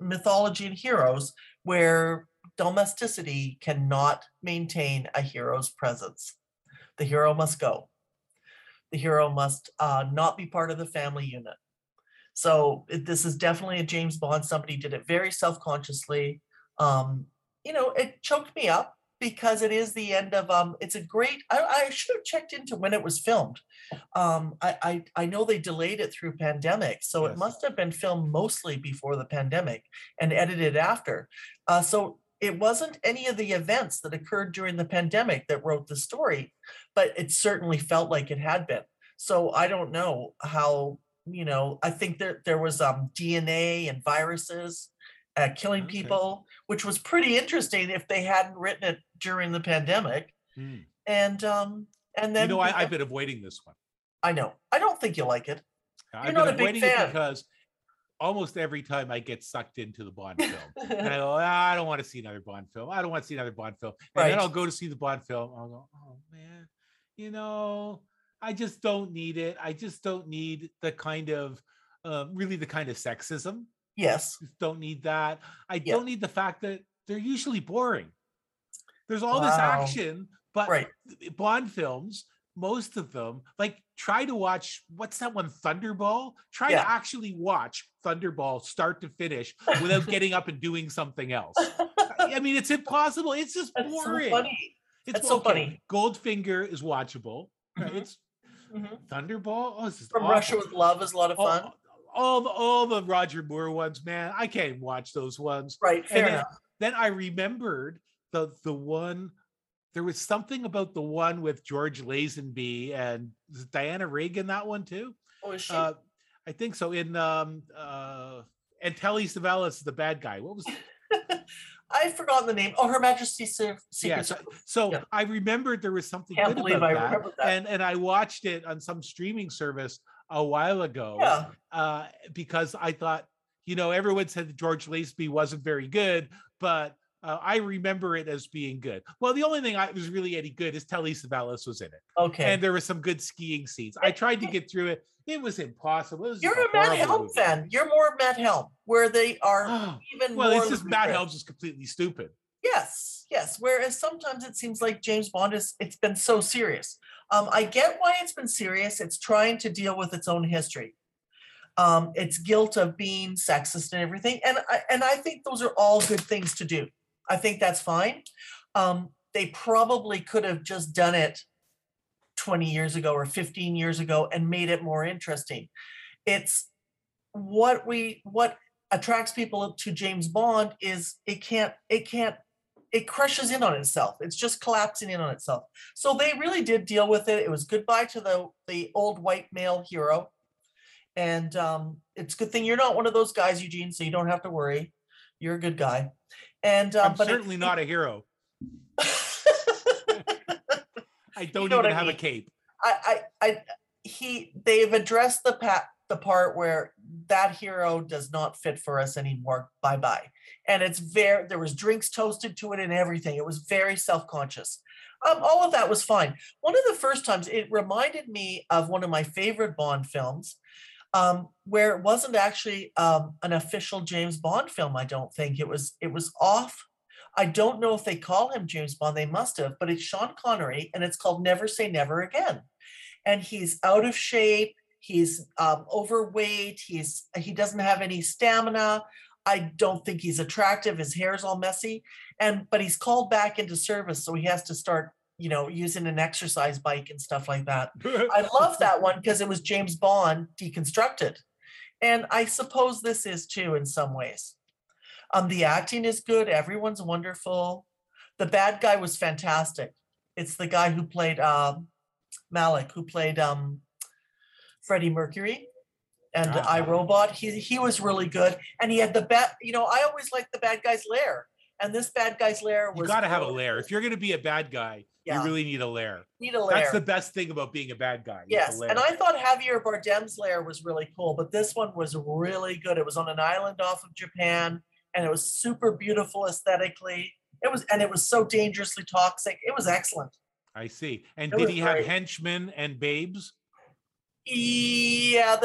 Mythology and Heroes, where domesticity cannot maintain a hero's presence. The hero must go. The hero must not be part of the family unit. So this is definitely a James Bond. Somebody did it very self-consciously. You know, it choked me up because it is the end of, it's a great, I should have checked into when it was filmed. I know they delayed it through pandemic, so yes. It must have been filmed mostly before the pandemic and edited after. So it wasn't any of the events that occurred during the pandemic that wrote the story, but it certainly felt like it had been. So I don't know how, you know, I think there was DNA and viruses killing people, which was pretty interesting if they hadn't written it during the pandemic. And then, you know, I've been avoiding this one. I know. I don't think you'll like it. You're not a big fan. Because almost every time I get sucked into the Bond film, and I go, I don't want to see another Bond film. I don't want to see another Bond film. And then I'll go to see the Bond film. I'll go, oh man, you know, I just don't need it. I just don't need the kind of, really the kind of sexism. Yes. I don't need that. I don't need the fact that they're usually boring. There's all this action, but Bond films, most of them, like try to watch, what's that one, Thunderball? Try to actually watch Thunderball start to finish without getting up and doing something else. I mean, it's impossible. It's just boring. That's so funny. It's so funny. Goldfinger is watchable. Mm-hmm. It's Thunderball. Oh, this is From awful. Russia with Love is a lot of fun. All the Roger Moore ones, man, I can't watch those ones. Right, fair enough. Then I remembered the one, there was something about the one with George Lazenby and Diana Reagan, that one too. Oh, is she? I think so. In and Telly Savalas, the bad guy. What was I've forgotten the name. Oh, Her Majesty's Secret Service. So I remembered there was something. Can't good believe about I that. Remember that. And I watched it on some streaming service a while ago, because I thought, you know, everyone said that George Lazenby wasn't very good, but I remember it as being good. Well, the only thing I was really any good is Telly Savalas was in it. Okay. And there were some good skiing scenes. I tried to get through it. It was impossible. You're a Matt Helm fan. You're more Matt Helm, where they are even more. Well, it's just Matt Helm's is completely stupid. Yes. Whereas sometimes it seems like James Bond it's been so serious. I get why it's been serious. It's trying to deal with its own history. It's guilt of being sexist and everything. And I think those are all good things to do. I think that's fine. They probably could have just done it 20 years ago or 15 years ago and made it more interesting. It's what attracts people to James Bond is it crushes in on itself. It's just collapsing in on itself. So they really did deal with it. It was goodbye to the old white male hero. And it's a good thing you're not one of those guys, Eugene, so you don't have to worry. You're a good guy. And but certainly not a hero. I don't even have a cape. They've addressed the part where that hero does not fit for us anymore. Bye-bye. And there was drinks toasted to it and everything. It was very self-conscious. All of that was fine. One of the first times it reminded me of one of my favorite Bond films, where it wasn't actually an official James Bond film. I don't think it was off. I don't know if they call him James Bond. They must have, but it's Sean Connery and it's called Never Say Never Again. And he's out of shape. He's overweight. He doesn't have any stamina. I don't think he's attractive. His hair's all messy, but he's called back into service, so he has to start, you know, using an exercise bike and stuff like that. I love that one because it was James Bond deconstructed, and I suppose this is too in some ways. The acting is good. Everyone's wonderful. The bad guy was fantastic. It's the guy who played Malik, who played Freddie Mercury. And iRobot, he was really good. And he had the bad, you know, I always liked the bad guy's lair. And this bad guy's lair was. You got to have a lair. If you're going to be a bad guy, you really need a lair. That's the best thing about being a bad guy. Yes. And I thought Javier Bardem's lair was really cool, but this one was really good. It was on an island off of Japan, and it was super beautiful aesthetically. It was so dangerously toxic. It was excellent. I see. And did he have henchmen and babes? Yeah.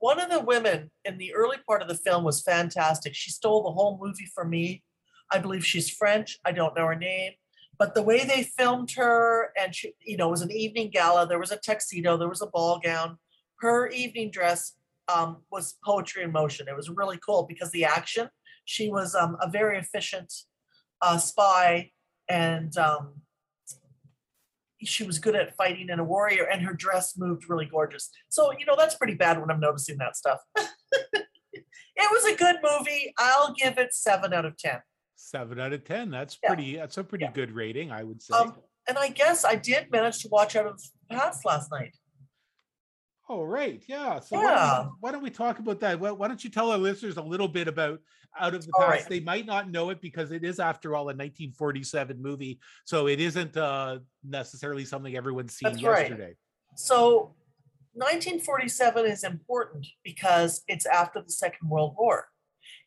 One of the women in the early part of the film was fantastic. She stole the whole movie from me. I believe she's French. I don't know her name. But the way they filmed her, and she, you know, it was an evening gala. There was a tuxedo. There was a ball gown. Her evening dress was poetry in motion. It was really cool because the action. She was a very efficient spy, and she was good at fighting and a warrior. And her dress moved really gorgeous. So you know that's pretty bad when I'm noticing that stuff. It was a good movie. I'll give it 7 out of 10. 7 out of 10. That's pretty. That's a pretty good rating, I would say. And I guess I did manage to watch Out of the Past last night. Oh, right. Yeah. So why don't we talk about that? Why don't you tell our listeners a little bit about Out of the Past? Right. They might not know it because it is, after all, a 1947 movie. So it isn't necessarily something everyone's seen yesterday. Right. So 1947 is important because it's after the Second World War.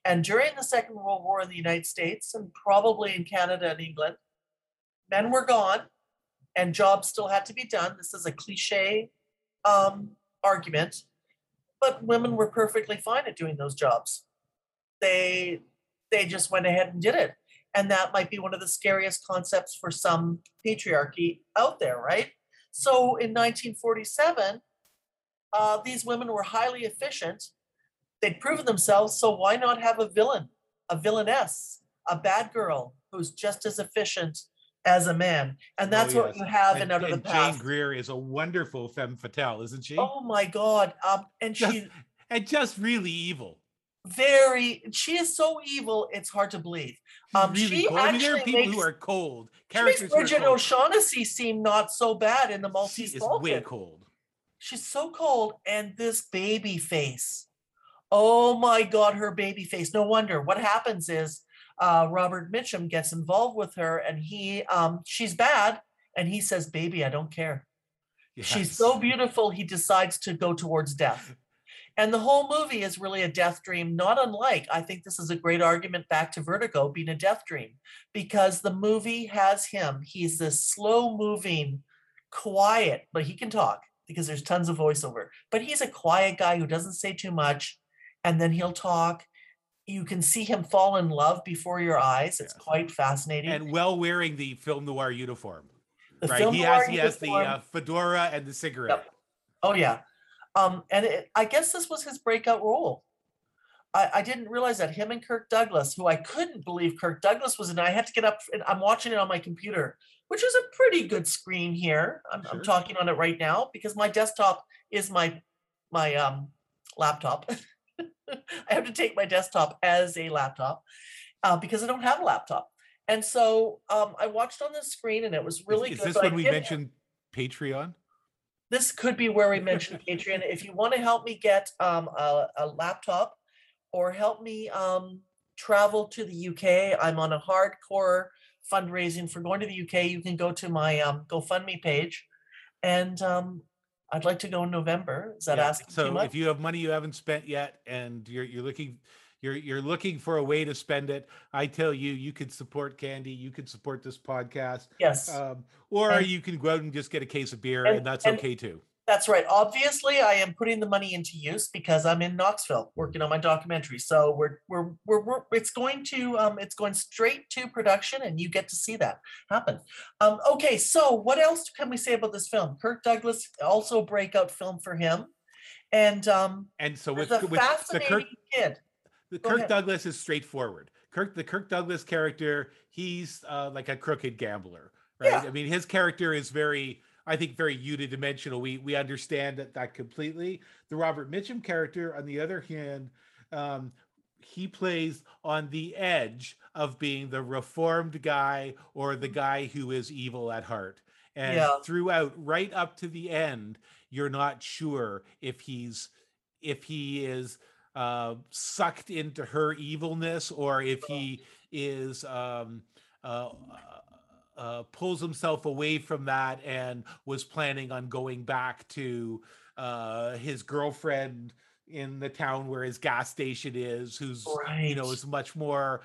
And during the Second World War in the United States, and probably in Canada and England, men were gone and jobs still had to be done. This is a cliche argument, but women were perfectly fine at doing those jobs. They just went ahead and did it. And that might be one of the scariest concepts for some patriarchy out there, right? So in 1947, these women were highly efficient. They'd proven themselves, so why not have a villain, a villainess, a bad girl who's just as efficient as a man? And that's what you have in Out of the Past. Jane Greer is a wonderful femme fatale, isn't she? Oh my God. And just really evil. She is so evil, it's hard to believe. Really cool. I mean, there are people who are cold. Characters. Bridget O'Shaughnessy seemed not so bad in the Maltese Falcon. She is way cold. She's so cold, and this baby face. Oh my God, her baby face. No wonder. What happens is Robert Mitchum gets involved with her, and she's bad. And he says, baby, I don't care. Yes. She's so beautiful. He decides to go towards death. And the whole movie is really a death dream, not unlike, I think this is a great argument back to Vertigo being a death dream, because the movie has him. He's this slow moving, quiet, but he can talk because there's tons of voiceover, but he's a quiet guy who doesn't say too much. And then he'll talk. You can see him fall in love before your eyes. It's quite fascinating. And wearing the film noir uniform. He has the fedora and the cigarette. Yep. Oh, yeah. I guess this was his breakout role. I didn't realize that him and Kirk Douglas, who I couldn't believe Kirk Douglas was in. I had to get up, and I'm watching it on my computer, which is a pretty good screen here. I'm talking on it right now because my desktop is my laptop. I have to take my desktop as a laptop because I don't have a laptop. And so I watched on the screen and it was really good. Is this when we mentioned Patreon? This could be where we mentioned Patreon. If you want to help me get a laptop or help me travel to the UK, I'm on a hardcore fundraising for going to the UK. You can go to my GoFundMe page and I'd like to go in November. Is that asking too much? So if you have money you haven't spent yet and you're looking for a way to spend it, I tell you, you could support Kandi, you could support this podcast. Yes. Or you can go out and just get a case of beer and that's okay too. That's right. Obviously, I am putting the money into use because I'm in Knoxville working on my documentary. So it's going straight to production, and you get to see that happen. Okay, so what else can we say about this film? Kirk Douglas, also a breakout film for him, and so with fascinating kid. Kirk Douglas is straightforward. The Kirk Douglas character, he's like a crooked gambler, right? Yeah. I mean, his character is very unidimensional. We understand that completely. The Robert Mitchum character, on the other hand, he plays on the edge of being the reformed guy or the guy who is evil at heart. And throughout, right up to the end, you're not sure if he is sucked into her evilness or if he is pulls himself away from that and was planning on going back to his girlfriend in the town where his gas station is, who's is much more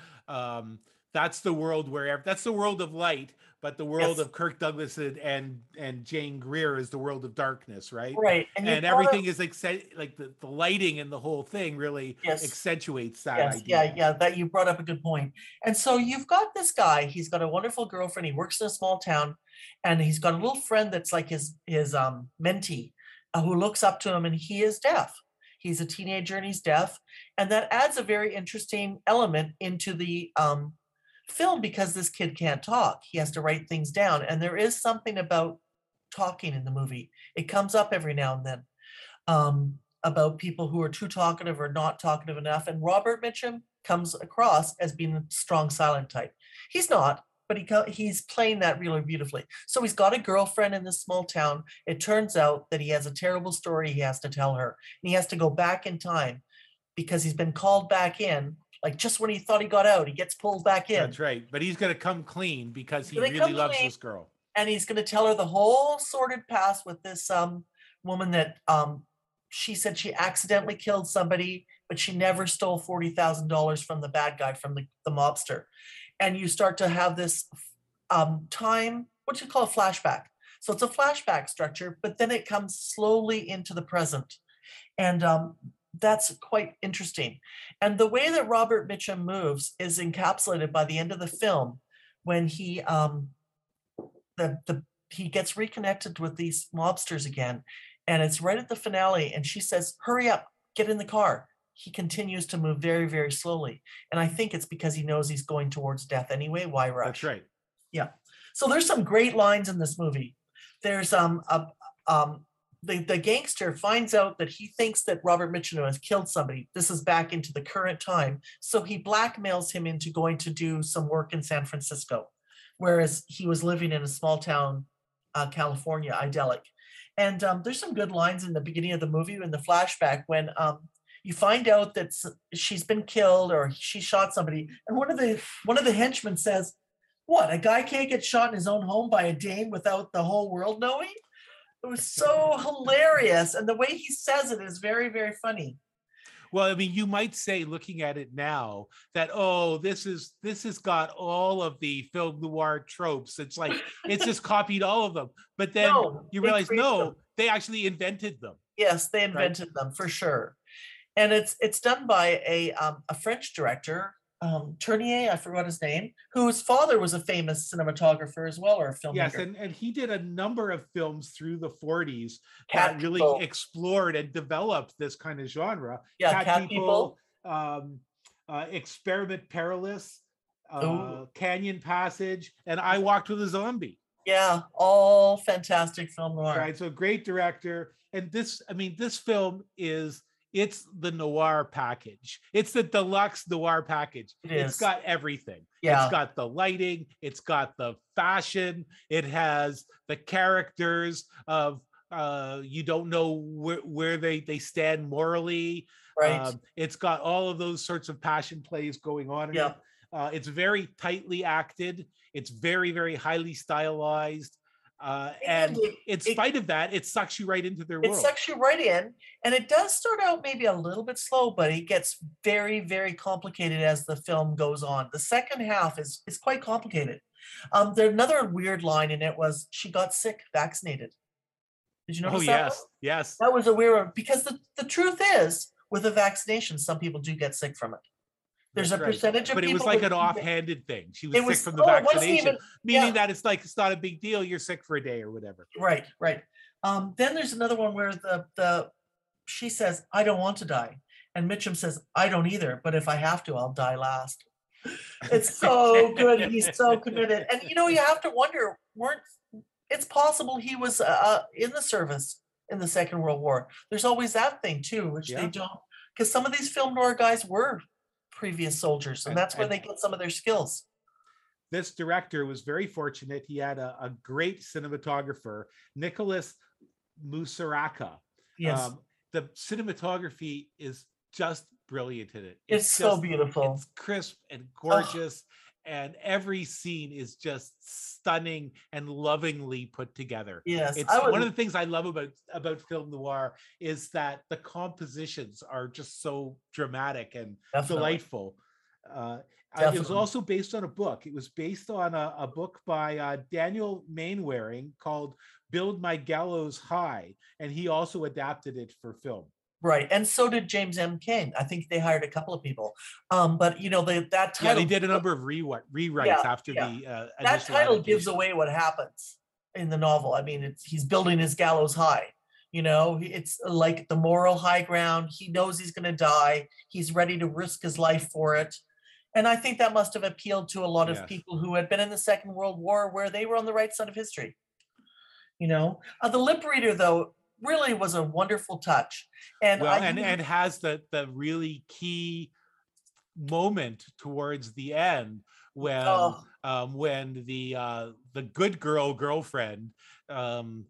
That's the world where that's the world of light, but the world of Kirk Douglas and Jane Greer is the world of darkness, right? Right. And everything is like the lighting and the whole thing really accentuates that idea. Yeah, that you brought up a good point. And so you've got this guy, he's got a wonderful girlfriend, he works in a small town, and he's got a little friend that's like his mentee who looks up to him, and he is deaf. He's a teenager and he's deaf. And that adds a very interesting element into the film, because this kid can't talk. He has to write things down. And there is something about talking in the movie. It comes up every now and then about people who are too talkative or not talkative enough. And Robert Mitchum comes across as being a strong silent type. He's not, but he's playing that really beautifully. So he's got a girlfriend in this small town. It turns out that he has a terrible story he has to tell her. And he has to go back in time because he's been called back in. Like just when he thought he got out, he gets pulled back in. That's right. But he's going to come clean because he really loves this girl. And he's going to tell her the whole sordid past with this woman that she said she accidentally killed somebody, but she never stole $40,000 from the bad guy, from the mobster. And you start to have this time, what you call a flashback. So it's a flashback structure, but then it comes slowly into the present. And that's quite interesting. And the way that Robert Mitchum moves is encapsulated by the end of the film when he he gets reconnected with these mobsters again. And it's right at the finale. And she says, hurry up, get in the car. He continues to move very, very slowly. And I think it's because he knows he's going towards death anyway. Why rush? That's right. Yeah. So there's some great lines in this movie. There's the gangster finds out that he thinks that Robert Mitchum has killed somebody. This is back into the current time. So he blackmails him into going to do some work in San Francisco, whereas he was living in a small town, California, idyllic. And there's some good lines in the beginning of the movie in the flashback when you find out that she's been killed or she shot somebody. And one of the henchmen says, what, a guy can't get shot in his own home by a dame without the whole world knowing? It was so hilarious. And the way he says it is very, very funny. Well, I mean, you might say looking at it now that, oh, this has got all of the film noir tropes. It's like, it's just copied all of them. But then you realize, they actually invented them. Yes, they invented them for sure. And it's done by a French director, Tournier, I forgot his name, whose father was a famous cinematographer as well, or a filmmaker. Yes, and he did a number of films through the 40s that really explored and developed this kind of genre. Yeah, Cat People. Experiment Perilous, Canyon Passage, and I Walked with a Zombie. Yeah, all fantastic film noir. Right, so great director. And this film is... It's the noir package. It's the deluxe noir package. It's got everything. Yeah. It's got the lighting. It's got the fashion. It has the characters of you don't know where they stand morally. Right. It's got all of those sorts of passion plays going on. Yeah. It's very tightly acted. It's very, very highly stylized. And in spite of that, it sucks you right into their world. It sucks you right in. And it does start out maybe a little bit slow, but it gets very, very complicated as the film goes on. The second half is quite complicated. There another weird line in it was she got sick, vaccinated. Did you notice that? Yes. That was a weird one because the truth is with a vaccination, some people do get sick from it. There's a percentage of people. But it was like an offhanded thing. She was sick from the vaccination, meaning that it's like, it's not a big deal. You're sick for a day or whatever. Right. Then there's another one where she says, I don't want to die. And Mitchum says, I don't either. But if I have to, I'll die last. It's so good. He's so committed. And, you have to wonder, it's possible he was in the service in the Second World War. There's always that thing too, which they don't, because some of these film noir guys were previous soldiers, and that's where they get some of their skills. This director was very fortunate. He had a great cinematographer, Nicholas Musaraka. Yes, the cinematography is just brilliant in it. It's so beautiful. It's crisp and gorgeous, and every scene is just stunning and lovingly put together. Yes, it's one of the things I love about film noir is that the compositions are just so dramatic and delightful. It was also based on a book. It was based on a book by Daniel Mainwaring called Build My Gallows High, and he also adapted it for film. Right, and so did James M. Cain. I think they hired a couple of people, but you know that title. Yeah, they did a number of rewrites after the that title adaptation. Gives away what happens in the novel. I mean, he's building his gallows high. You know, it's like the moral high ground. He knows he's going to die. He's ready to risk his life for it. And I think that must have appealed to a lot of people who had been in the Second World War, where they were on the right side of history. You know, the lip reader, though, really was a wonderful touch. And and has the really key moment towards the end when the good girlfriend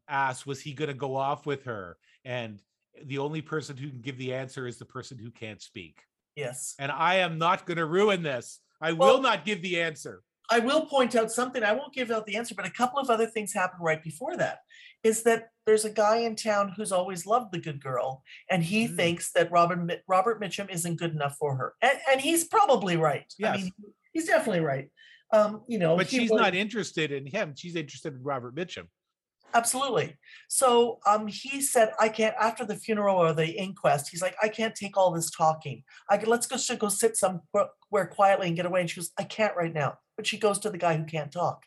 asked, was he going to go off with her? And the only person who can give the answer is the person who can't speak. Yes. And I am not going to ruin this. I will not give the answer. I will point out something. I won't give out the answer, but a couple of other things happened right before that. Is that there's a guy in town who's always loved the good girl, and he thinks that Robert Mitchum isn't good enough for her. And he's probably right. Yes. I mean, he's definitely right. But she's not interested in him. She's interested in Robert Mitchum. Absolutely. So he said, I can't, after the funeral or the inquest, he's like, I can't take all this talking. Let's go sit somewhere quietly and get away. And she goes, I can't right now. But she goes to the guy who can't talk.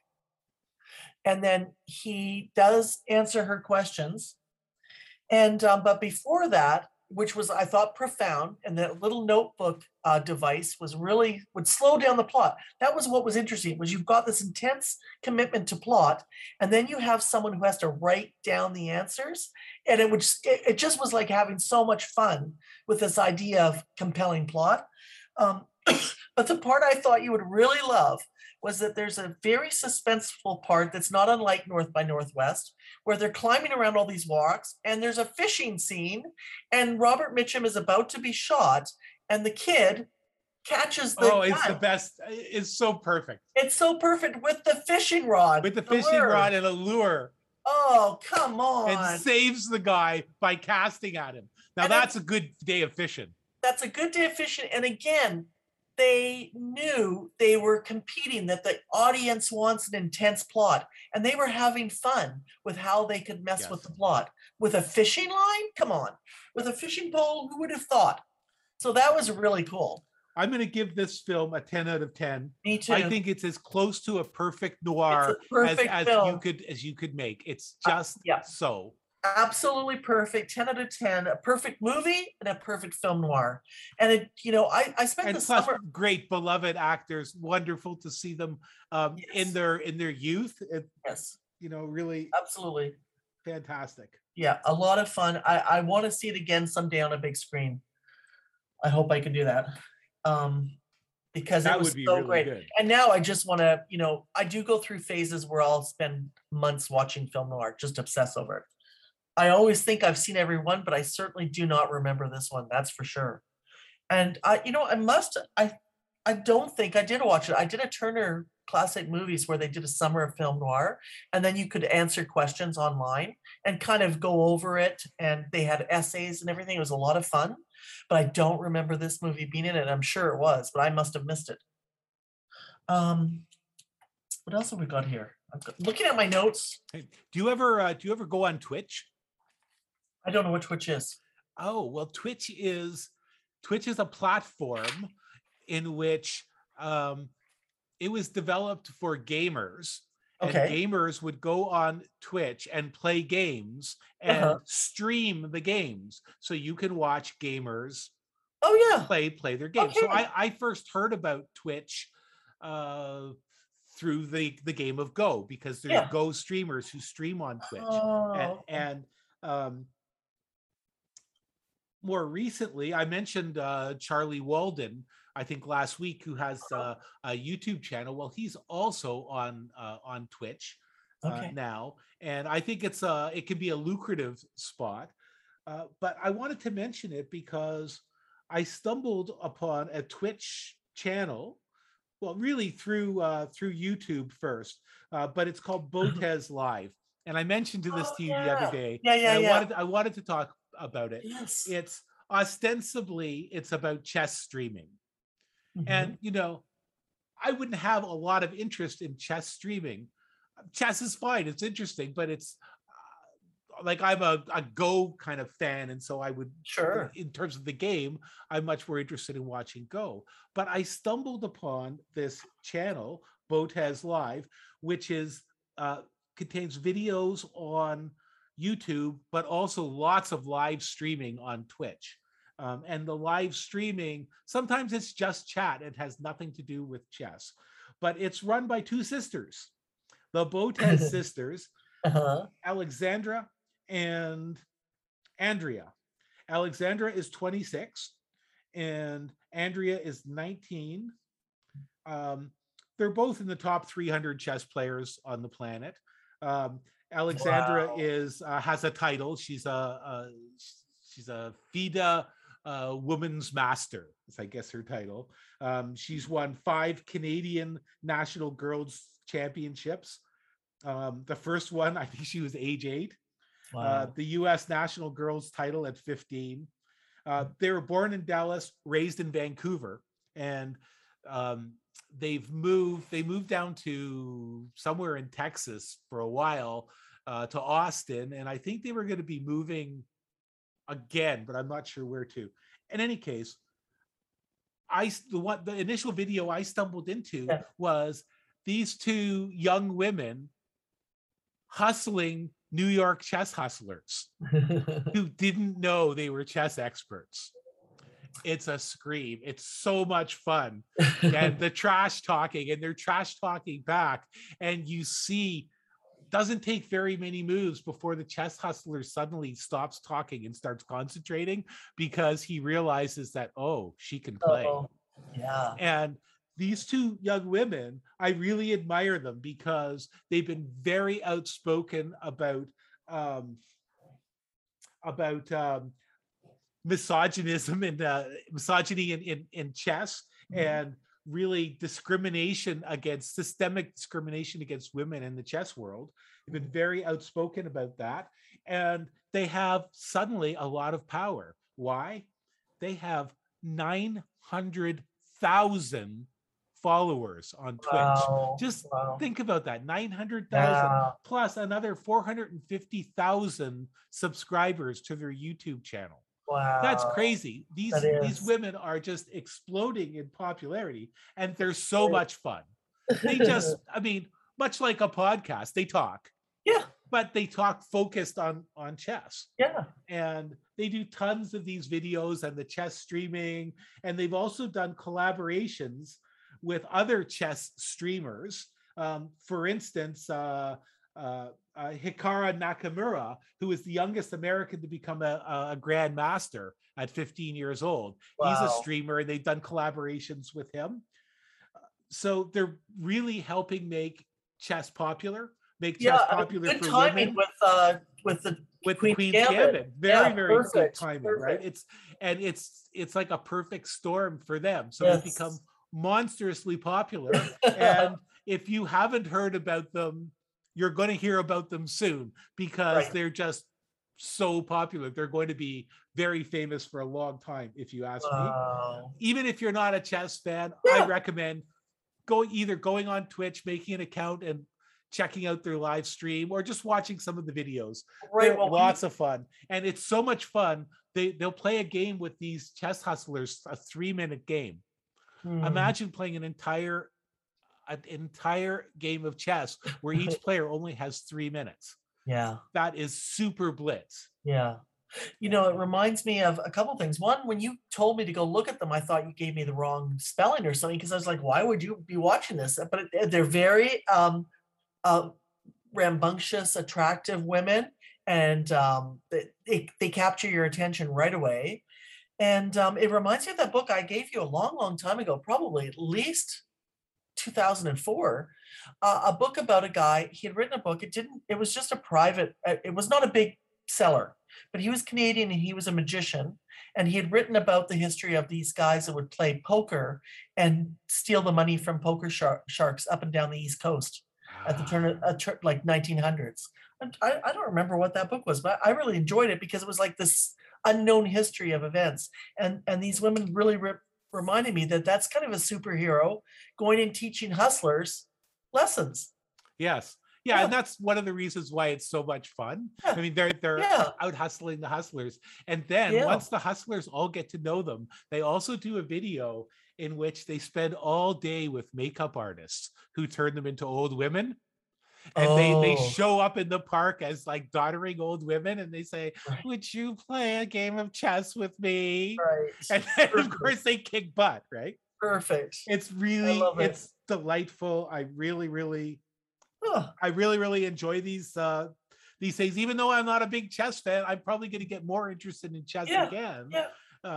And then he does answer her questions. And, but before that, which was, I thought, profound, and that little notebook device would slow down the plot. That was what was interesting, was you've got this intense commitment to plot, and then you have someone who has to write down the answers, and it just was like having so much fun with this idea of compelling plot. But the part I thought you would really love was that there's a very suspenseful part that's not unlike North by Northwest, where they're climbing around all these rocks, and there's a fishing scene, and Robert Mitchum is about to be shot, and the kid catches the gun. It's the best. It's so perfect. It's so perfect with the fishing rod. With the fishing rod and a lure. Oh, come on. And saves the guy by casting at him. Now, that's a good day of fishing. That's a good day of fishing. And again, they knew they were competing, that the audience wants an intense plot, and they were having fun with how they could mess with the plot. With a fishing line? Come on. With a fishing pole, who would have thought? So that was really cool. I'm going to give this film a 10 out of 10. Me too. I think it's as close to a perfect noir as you could make. It's just so. Absolutely perfect, 10 out of 10, a perfect movie and a perfect film noir. And I spent the summer. Great beloved actors, wonderful to see them in their youth. Really, absolutely fantastic. Yeah, a lot of fun. I want to see it again someday on a big screen. I hope I can do that. Because that would be so really great. Good. And now I just want to, I do go through phases where I'll spend months watching film noir, just obsess over it. I always think I've seen every one, but I certainly do not remember this one. That's for sure. And I don't think I did watch it. I did a Turner Classic Movies where they did a summer of film noir, and then you could answer questions online and kind of go over it. And they had essays and everything. It was a lot of fun, but I don't remember this movie being in it. I'm sure it was, but I must've missed it. What else have we got here? I'm looking at my notes. Hey, do you ever go on Twitch? I don't know what Twitch is. Oh, well, Twitch is a platform in which it was developed for gamers. Okay. And gamers would go on Twitch and play games and stream the games. So you can watch gamers play their games. Okay. So I first heard about Twitch through the game of Go, because there's Go streamers who stream on Twitch. Oh. And more recently, I mentioned Charlie Walden, I think last week, who has a YouTube channel. Well, he's also on Twitch now, and I think it can be a lucrative spot. But I wanted to mention it because I stumbled upon a Twitch channel. Well, really through YouTube first, but it's called Botez Live, and I mentioned this to you the other day. I wanted to talk about it. Yes. It's ostensibly about chess streaming. And I wouldn't have a lot of interest in chess streaming. Chess is fine. It's interesting, but it's like I'm a Go kind of fan. And so I would, sure, in terms of the game, I'm much more interested in watching Go. But I stumbled upon this channel, Botez Live, which is contains videos on YouTube, but also lots of live streaming on Twitch. And the live streaming, sometimes it's just chat. It has nothing to do with chess, but it's run by two sisters, the Botez sisters, Alexandra and Andrea. Alexandra is 26 and Andrea is 19. They're both in the top 300 chess players on the planet. Alexandra is has a title. She's a FIDE Women's Master, is I guess her title. She's won 5 Canadian National Girls Championships. The first one, I think she was age 8. Wow. The U.S. National Girls title at 15. They were born in Dallas, raised in Vancouver, and they moved down to somewhere in Texas for a while, to Austin, and I think they were going to be moving again, but I'm not sure where to. In any case, the initial video I stumbled into was these two young women hustling New York chess hustlers who didn't know they were chess experts. It's a scream. It's so much fun. And the trash talking, and they're trash talking back. And you see, doesn't take very many moves before the chess hustler suddenly stops talking and starts concentrating because he realizes that, oh, she can play. Uh-oh. Yeah. And these two young women, I really admire them because they've been very outspoken about misogyny in chess, mm-hmm, and really systemic discrimination against women in the chess world. They've been very outspoken about that, and they have suddenly a lot of power. Why? They have 900,000 followers on Twitch. Wow. Think about that, 900,000 plus another 450,000 subscribers to their YouTube channel. Wow. That's crazy. These women are just exploding in popularity, and they're so much fun. They just, I mean, much like a podcast, they talk. Yeah. But they talk focused on chess. Yeah. And they do tons of these videos and the chess streaming, and they've also done collaborations with other chess streamers. For instance, Hikaru Nakamura, who is the youngest American to become a grandmaster at 15 years old. Wow. He's a streamer, and they've done collaborations with him. So they're really helping make chess popular, make chess popular for women. With the Queen's Gambit. Very good timing, perfect. Right? It's like a perfect storm for them. So they become monstrously popular. And if you haven't heard about them, you're going to hear about them soon because they're just so popular. They're going to be very famous for a long time, if you ask me. Even if you're not a chess fan, I recommend going on Twitch, making an account, and checking out their live stream, or just watching some of the videos. Right, lots of fun, and it's so much fun. They'll play a game with these chess hustlers, a 3-minute game. Hmm. Imagine playing an entire game of chess where each player only has 3 minutes. Yeah. That is super blitz. Yeah. You know, it reminds me of a couple things. One, when you told me to go look at them, I thought you gave me the wrong spelling or something, because I was like, why would you be watching this? But they're very rambunctious, attractive women, and they capture your attention right away. And it reminds me of that book I gave you a long, long time ago, probably at least 2004, a book about a guy. He had written a book. It was just a private, it was not a big seller, but he was Canadian and he was a magician. And he had written about the history of these guys that would play poker and steal the money from poker sharks up and down the East Coast at the turn of like 1900s. I don't remember what that book was, but I really enjoyed it because it was like this unknown history of events. And these women really reminded me that that's kind of a superhero going and teaching hustlers lessons. Yes. Yeah, and that's one of the reasons why it's so much fun. Yeah. I mean, they're out hustling the hustlers. And then once the hustlers all get to know them, they also do a video in which they spend all day with makeup artists who turn them into old women. And they show up in the park as like doddering old women, and they say, would you play a game of chess with me? Right. And then, of course, they kick butt, right? Perfect. It's really, it's delightful. I really, really... I really enjoy these things. Even though I'm not a big chess fan, I'm probably going to get more interested in chess again. Yeah.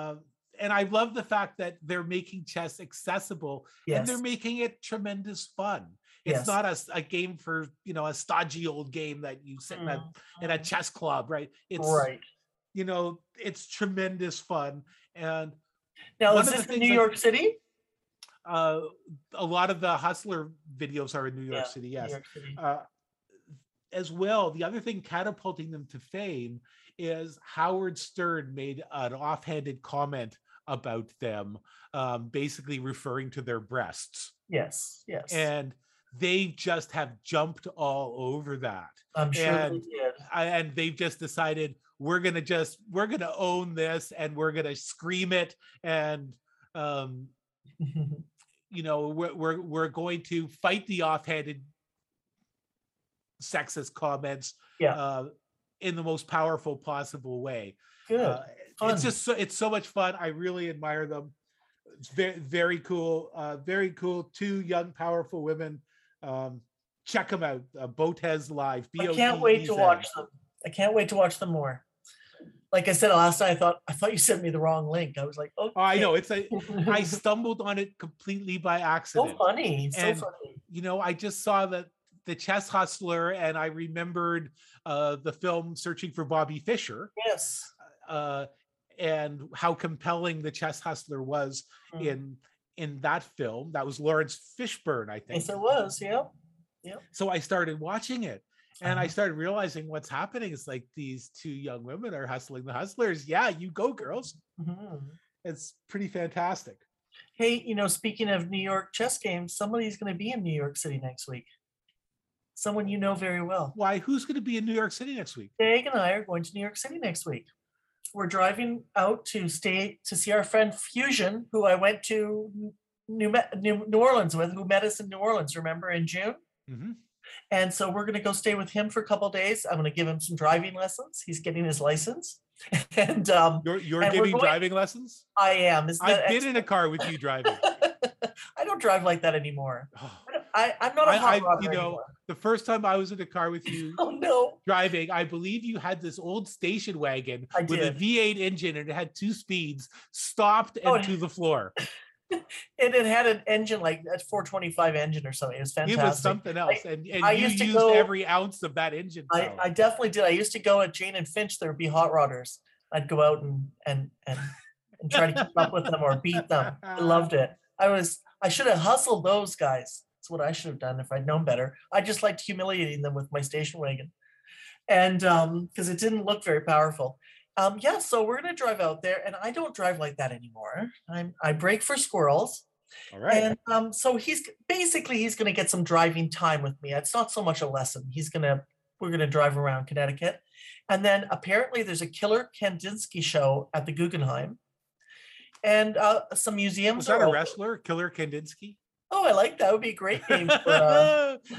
And I love the fact that they're making chess accessible and they're making it tremendous fun. It's not a game for, you know, a stodgy old game that you sit in a chess club, right? It's, you know, it's tremendous fun. And now is this in New York City? A lot of the hustler videos are in New York City, yes. New York City. As well, the other thing catapulting them to fame is Howard Stern made an offhanded comment about them, basically referring to their breasts. Yes, yes. And they just have jumped all over that. I'm sure they did. And they've just decided, we're going to own this, and we're going to scream it, and you know, we're going to fight the offhanded sexist comments in the most powerful possible way. Good. It's just so much fun. I really admire them. It's very, very cool. Very cool. Two young, powerful women. Check them out. Botez Live. I can't wait to watch them. I can't wait to watch them more. Like I said last night, I thought you sent me the wrong link. I was like, okay. I know, I stumbled on it completely by accident. So funny, so funny. You know, I just saw that the Chess Hustler, and I remembered the film Searching for Bobby Fischer. Yes. And how compelling the Chess Hustler was in that film. That was Lawrence Fishburne, I think. Yes, it was. Yeah. Yeah. So I started watching it. And I started realizing what's happening. It's like these two young women are hustling the hustlers. Yeah, you go, girls. Mm-hmm. It's pretty fantastic. Hey, you know, speaking of New York chess games, somebody's going to be in New York City next week. Someone you know very well. Why? Who's going to be in New York City next week? Dave and I are going to New York City next week. We're driving out to see our friend Fusion, who I went to New Orleans with, who met us in New Orleans, remember, in June? Mm-hmm. And so we're going to go stay with him for a couple of days. I'm going to give him some driving lessons. He's getting his license. And you're giving driving lessons? I am. I've been in a car with you driving. I don't drive like that anymore. I'm not a hot rodder anymore. The first time I was in a car with you driving, I believe you had this old station wagon with a V8 engine, and it had two speeds, stopped and to the floor. And it had an engine, like a 425 engine or something. It was fantastic. It was something else. And I used every ounce of that engine. I definitely did. I used to go at Jane and Finch. There would be hot rodders. I'd go out and try to keep up with them or beat them. I loved it. I should have hustled those guys. That's what I should have done if I'd known better. I just liked humiliating them with my station wagon. And because it didn't look very powerful. So we're going to drive out there, and I don't drive like that anymore. I brake for squirrels. All right. And so he's going to get some driving time with me. It's not so much a lesson. We're going to drive around Connecticut. And then apparently there's a killer Kandinsky show at the Guggenheim, and some museums. Was that a wrestler, Killer Kandinsky? Oh, I like that. That would be a great name.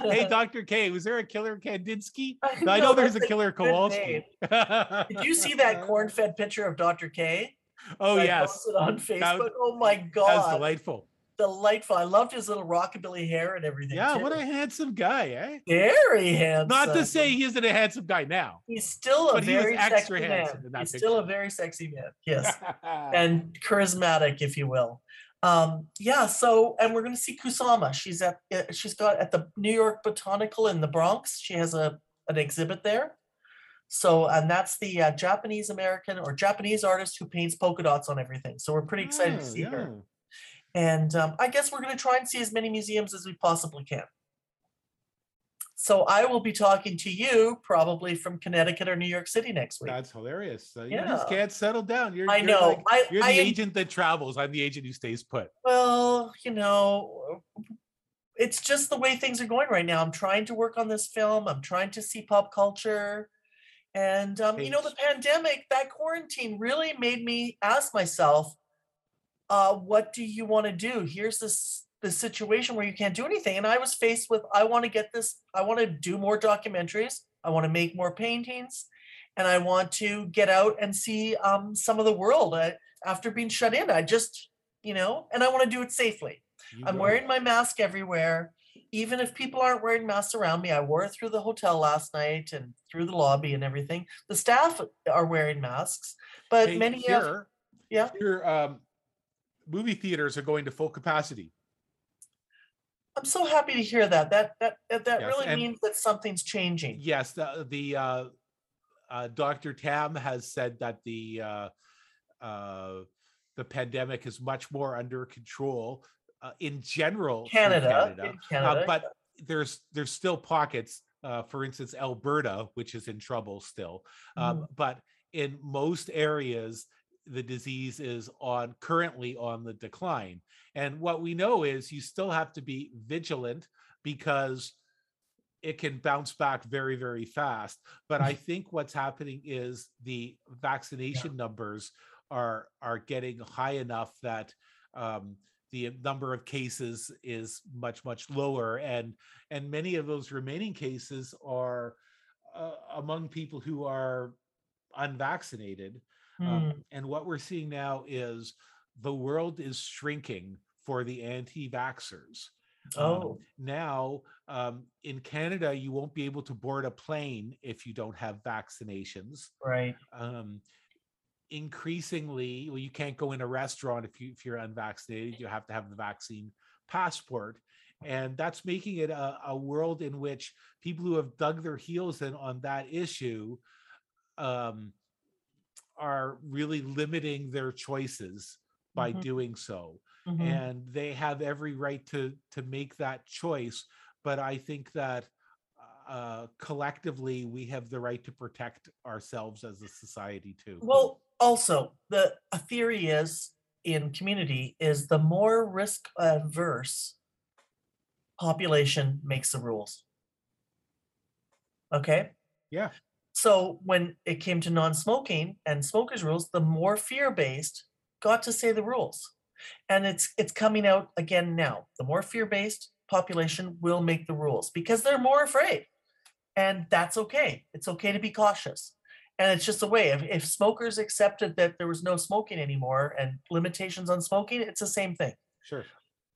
Hey, Dr. K, was there a Killer Kandinsky? I know there's a Killer Kowalski. Did you see that corn-fed picture of Dr. K? Oh, yes. I posted on Facebook. Oh, my God. That was delightful. Delightful. I loved his little rockabilly hair and everything. Yeah, what a handsome guy, eh? Very handsome. Not to say he isn't a handsome guy now. He's still a very sexy man. He's still a very sexy man, yes. And charismatic, if you will. And we're going to see Kusama. She's got at the New York Botanical in the Bronx. She has an exhibit there. So, and that's the Japanese American or Japanese artist who paints polka dots on everything. So we're pretty excited to see her. And I guess we're going to try and see as many museums as we possibly can. So I will be talking to you probably from Connecticut or New York City next week. That's hilarious. So you just can't settle down. I know. Like, you're the agent that travels. I'm the agent who stays put. Well, you know, it's just the way things are going right now. I'm trying to work on this film. I'm trying to see pop culture. And, you know, the pandemic, that quarantine really made me ask myself, what do you want to do? Here's the situation where you can't do anything. And I was faced with, I want to get this, I want to do more documentaries. I want to make more paintings, and I want to get out and see some of the world after being shut in. I just, you know, and I want to do it safely. I'm wearing my mask everywhere. Even if people aren't wearing masks around me, I wore it through the hotel last night and through the lobby and everything. The staff are wearing masks, but movie theaters are going to full capacity. I'm so happy to hear that. That really means that something's changing. Yes, the Dr. Tam has said that the pandemic is much more under control in general. Canada. But there's still pockets. For instance, Alberta, which is in trouble still, but in most areas, the disease is currently on the decline. And what we know is you still have to be vigilant because it can bounce back very, very fast. But I think what's happening is the vaccination numbers are getting high enough that the number of cases is much, much lower. And many of those remaining cases are among people who are unvaccinated. And what we're seeing now is the world is shrinking for the anti-vaxxers. Now, in Canada, you won't be able to board a plane if you don't have vaccinations. Right. Increasingly, you can't go in a restaurant if you're unvaccinated. You have to have the vaccine passport. And that's making it a world in which people who have dug their heels in on that issue are really limiting their choices by doing so. And they have every right to make that choice. But I think that collectively, we have the right to protect ourselves as a society too. Well, also, a theory is in community is the more risk averse population makes the rules. Okay? Yeah. So when it came to non-smoking and smokers' rules, the more fear-based got to say the rules. And it's coming out again now. The more fear-based population will make the rules because they're more afraid. And that's okay. It's okay to be cautious. And it's just a way. If smokers accepted that there was no smoking anymore and limitations on smoking, it's the same thing. Sure.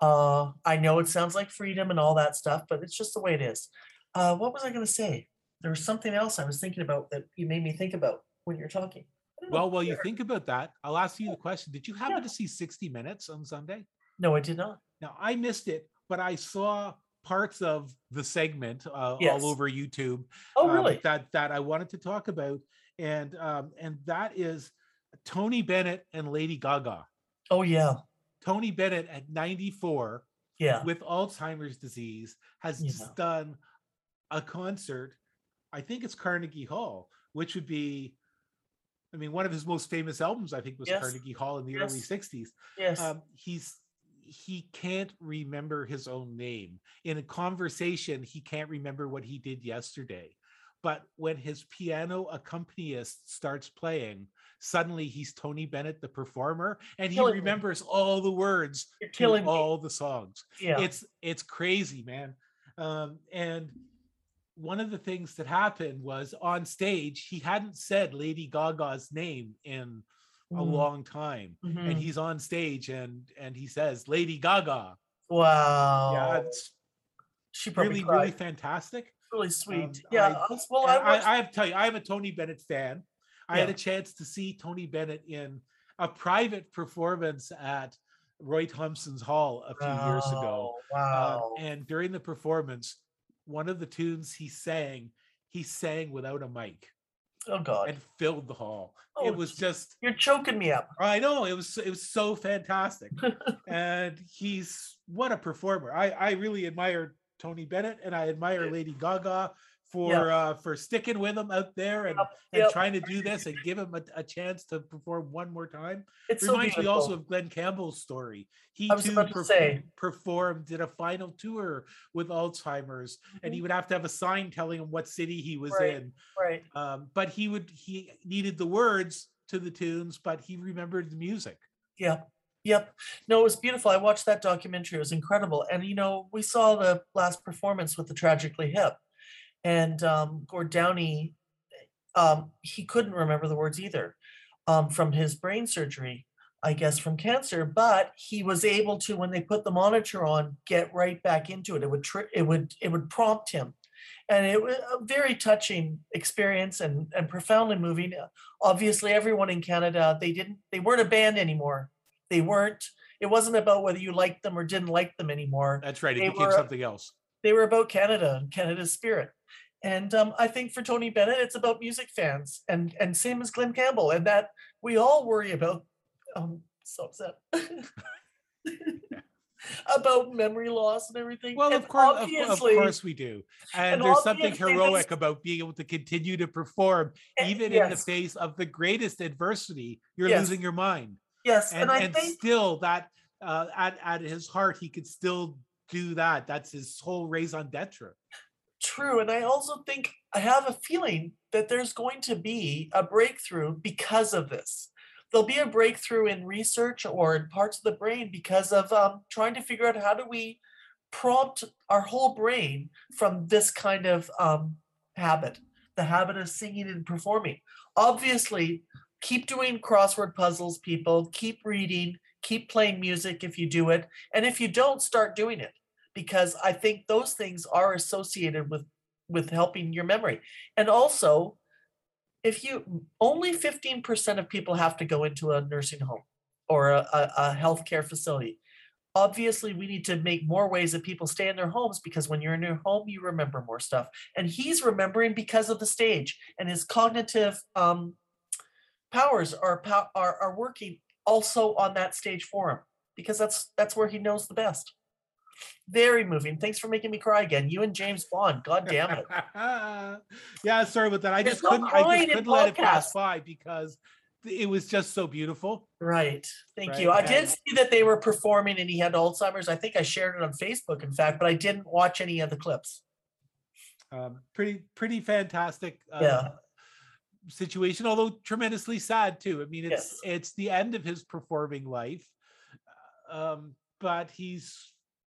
I know it sounds like freedom and all that stuff, but it's just the way it is. What was I going to say? There was something else I was thinking about that you made me think about when you're talking. Well, while you think about that, I'll ask you the question. Did you happen to see 60 Minutes on Sunday? No, I did not. Now, I missed it, but I saw parts of the segment all over YouTube. Oh, really? That I wanted to talk about. And that is Tony Bennett and Lady Gaga. Oh, yeah. Tony Bennett at 94 with Alzheimer's disease has just done a concert. I think it's Carnegie Hall, which would be, I mean, one of his most famous albums, I think, was Carnegie Hall in the early 60s. Yes. He can't remember his own name. In a conversation, he can't remember what he did yesterday. But when his piano accompanist starts playing, suddenly he's Tony Bennett, the performer, and he remembers all the words to all the songs. Yeah. It's crazy, man. And one of the things that happened was on stage, he hadn't said Lady Gaga's name in a long time. And he's on stage and he says, Lady Gaga. Wow. Yeah, it's she really, cried. Really fantastic. Really sweet. I have to tell you, I'm a Tony Bennett fan. I had a chance to see Tony Bennett in a private performance at Roy Thompson's Hall a few years ago. Wow. And during the performance, one of the tunes he sang without a mic. Oh God. And filled the hall. Oh, it was just, you're choking me up. I know. It was so fantastic. And what a performer. I really admired Tony Bennett, and I admire Lady Gaga for sticking with him out there and trying to do this and give him a chance to perform one more time. It reminds me also of Glenn Campbell's story. He too did a final tour with Alzheimer's, mm-hmm. and he would have to have a sign telling him what city he was in. Right. But he needed the words to the tunes, but he remembered the music. Yeah. Yep. No, it was beautiful. I watched that documentary. It was incredible. And, you know, we saw the last performance with the Tragically Hip. And Gord Downie, he couldn't remember the words either from his brain surgery, I guess from cancer, but he was able to, when they put the monitor on, get right back into it. It would prompt him. And it was a very touching experience and profoundly moving. Obviously, everyone in Canada, they weren't a band anymore. It wasn't about whether you liked them or didn't like them anymore. That's right. It became something else. They were about Canada and Canada's spirit. And I think for Tony Bennett, it's about music fans and same as Glenn Campbell, and that we all worry about, so upset about memory loss and everything. Well, and of course we do. And there's something heroic about being able to continue to perform, even in the face of the greatest adversity, you're losing your mind. Yes. And I think still that at his heart, he could still do that. That's his whole raison d'etre. True. And I also think I have a feeling that there's going to be a breakthrough because of this. There'll be a breakthrough in research or in parts of the brain because of trying to figure out how do we prompt our whole brain from this kind of habit, the habit of singing and performing. Obviously, keep doing crossword puzzles, people. Keep reading. Keep playing music if you do it. And if you don't, start doing it. Because I think those things are associated with helping your memory. And also, if you only 15% of people have to go into a nursing home or a healthcare facility. Obviously, we need to make more ways that people stay in their homes, because when you're in your home, you remember more stuff. And he's remembering because of the stage, and his cognitive powers are working also on that stage for him, because that's where he knows the best. Very moving. Thanks for making me cry again. You and James Bond. God damn it. Yeah, sorry about that. I just couldn't let it pass by because it was just so beautiful. Right. Thank you. I did see that they were performing and he had Alzheimer's. I think I shared it on Facebook, in fact, but I didn't watch any of the clips. Pretty fantastic situation, although tremendously sad too. I mean, it's the end of his performing life. But he's...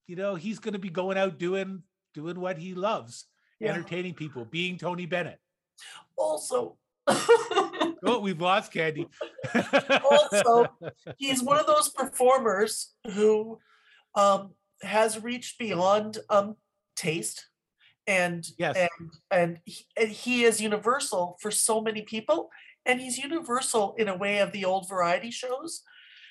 You know, he's going to be going out doing what he loves, entertaining people, being Tony Bennett. Also, we've lost Candy. Also, he's one of those performers who has reached beyond taste, and he is universal for so many people, and he's universal in a way of the old variety shows,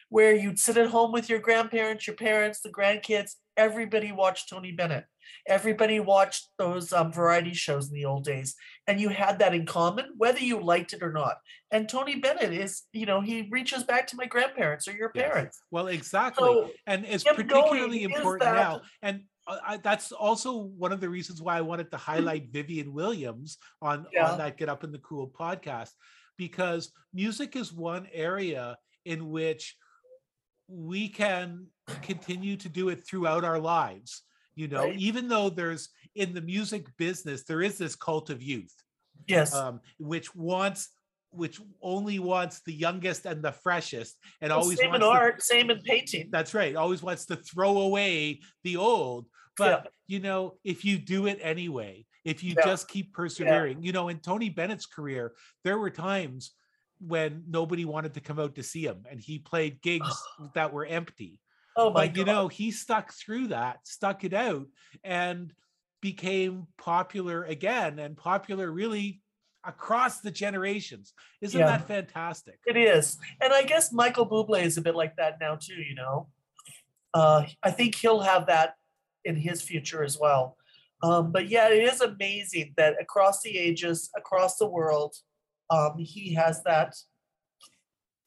where you'd sit at home with your grandparents, your parents, the grandkids. Everybody watched Tony Bennett. Everybody watched those variety shows in the old days. And you had that in common, whether you liked it or not. And Tony Bennett is, you know, he reaches back to my grandparents or your parents. Well, exactly. So and it's particularly important now. And that's also one of the reasons why I wanted to highlight Vivian Williams on that Get Up in the Cool podcast, because music is one area in which we can continue to do it throughout our lives, you know, even though there's in the music business, there is this cult of youth, which only wants the youngest and the freshest, and always same in art, same in painting. That's right. Always wants to throw away the old, but you know, if you do it anyway, if you just keep persevering, you know, in Tony Bennett's career, there were times when nobody wanted to come out to see him and he played gigs that were empty. Oh my God. You know, he stuck through that, stuck it out, and became popular again, and popular really across the generations. Isn't that fantastic? It is. And I guess Michael Bublé is a bit like that now too, you know. I think he'll have that in his future as well. But yeah, it is amazing that across the ages, across the world, he has that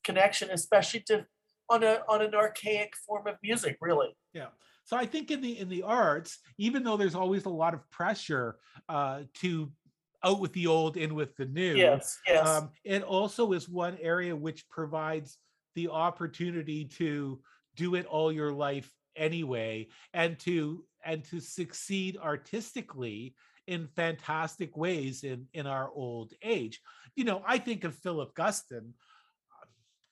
connection, especially to on an archaic form of music, really. Yeah. So I think in the arts, even though there's always a lot of pressure to out with the old, in with the new, yes. It also is one area which provides the opportunity to do it all your life anyway, and to succeed artistically in fantastic ways in our old age. You know, I think of Philip Guston,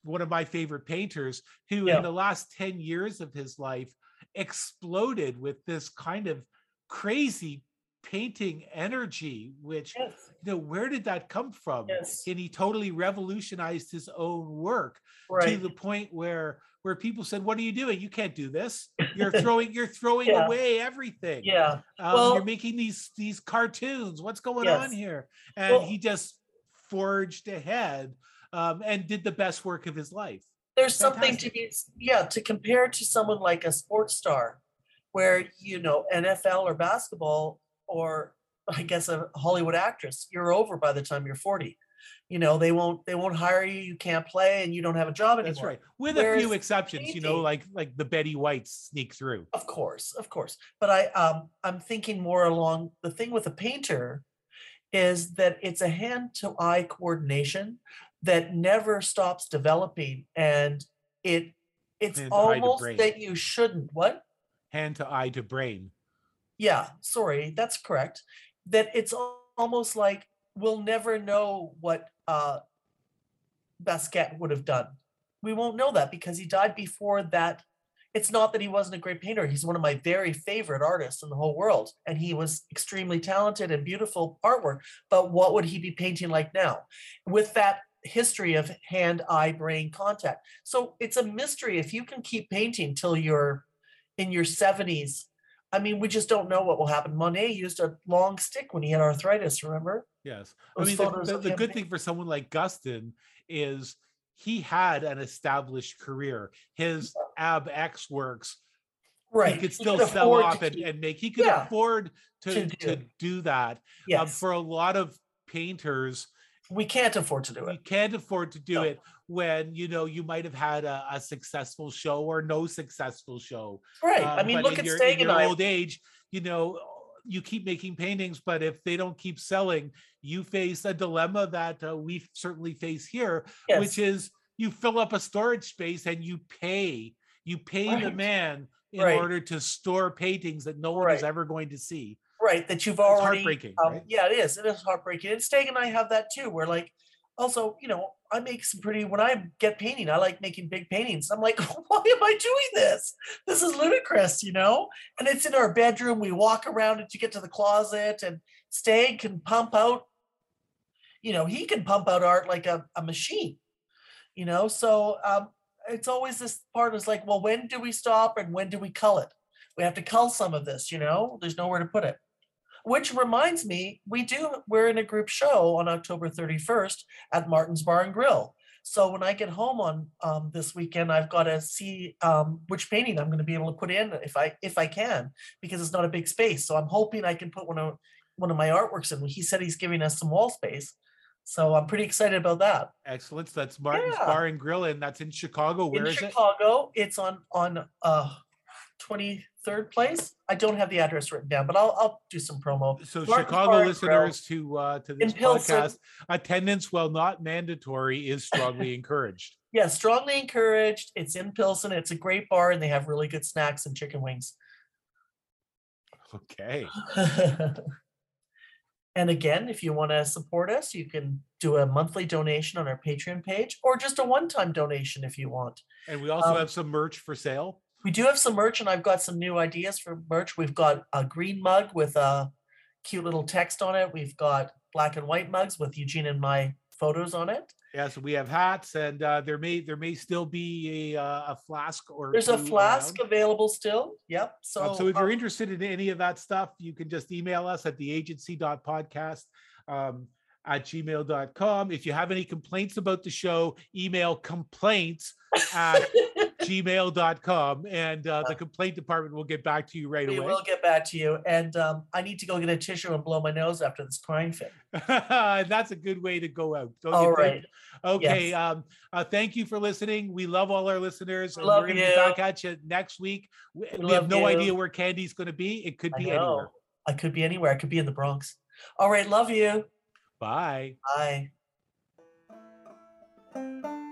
one of my favorite painters, who in the last 10 years of his life exploded with this kind of crazy painting energy, which, you know, where did that come from? And he totally revolutionized his own work to the point where people said, what are you doing? You can't do this. You're throwing away everything. You're making these cartoons. What's going on here? And he just forged ahead and did the best work of his life. There's fantastic. Something to be, to compare to someone like a sports star where, you know, NFL or basketball, or I guess a Hollywood actress, you're over by the time you're 40. You know, they won't hire you, you can't play, and you don't have a job anymore. That's right. With Whereas a few exceptions, painting, you know, like the Betty Whites sneak through. Of course. But I'm thinking more along the thing with a painter is that it's a hand-to-eye coordination that never stops developing, and it's almost that you shouldn't. What? Hand to eye to brain. Yeah, sorry, that's correct. That it's almost like we'll never know what Basquiat would have done. We won't know that because he died before that. It's not that he wasn't a great painter. He's one of my very favorite artists in the whole world. And he was extremely talented and beautiful artwork. But what would he be painting like now? With that history of hand-eye-brain contact. So it's a mystery if you can keep painting till you're in your 70s. I mean, we just don't know what will happen. Monet used a long stick when he had arthritis, remember? Yes. The good thing for someone like Guston is he had an established career. His Ab X works, he could still sell off and make. He could afford to do that. Yes. For a lot of painters, we can't afford to do it. We can't afford to do it when, you know, you might have had a successful show or no successful show. Right. I mean, look at Steg and I. In old age, you know, you keep making paintings, but if they don't keep selling, you face a dilemma that we certainly face here, which is you fill up a storage space and you pay the man in order to store paintings that no one is ever going to see. Right, that you've already. It's heartbreaking. Right? Yeah, it is. It is heartbreaking. And Steg and I have that too. We're like, also, you know, I make some pretty. When I get painting, I like making big paintings. I'm like, why am I doing this? This is ludicrous, you know. And it's in our bedroom. We walk around it to get to the closet, and Steg can pump out. You know, he can pump out art like a machine. You know, so it's always this part is like, well, when do we stop and when do we cull it? We have to cull some of this. You know, there's nowhere to put it. Which reminds me, we're in a group show on October 31st at Martin's Bar and Grill. So when I get home on this weekend, I've got to see which painting I'm going to be able to put in if I can, because it's not a big space. So I'm hoping I can put one of my artworks in. He said he's giving us some wall space. So I'm pretty excited about that. Excellent. That's Martin's Bar and Grill, and that's in Chicago. Where is it? In Chicago. It's on 23rd place. I don't have the address written down, but I'll do some promo. So Martin's Chicago listeners to this podcast, attendance, while not mandatory, is strongly encouraged. Yeah, strongly encouraged. It's in Pilsen. It's a great bar, and they have really good snacks and chicken wings. Okay. And again, if you want to support us, you can do a monthly donation on our Patreon page, or just a one-time donation if you want. And we also have some merch for sale. We do have some merch, and I've got some new ideas for merch. We've got a green mug with a cute little text on it. We've got black and white mugs with Eugene and my photos on it. Yeah, so we have hats, and there may still be a flask or there's a flask around. Available still. Yep. So if you're interested in any of that stuff, you can just email us at theagency.podcast at gmail.com. If you have any complaints about the show, email complaints at gmail.com, and the complaint department will get back to you right away. We will get back to you. And I need to go get a tissue and blow my nose after this crying fit. That's a good way to go out. All right. Okay. Yes. Thank you for listening. We love all our listeners. We're going to be back at you next week. We have no idea where Candy's going to be. It could be anywhere. I could be anywhere. I could be in the Bronx. All right. Love you. Bye. Bye.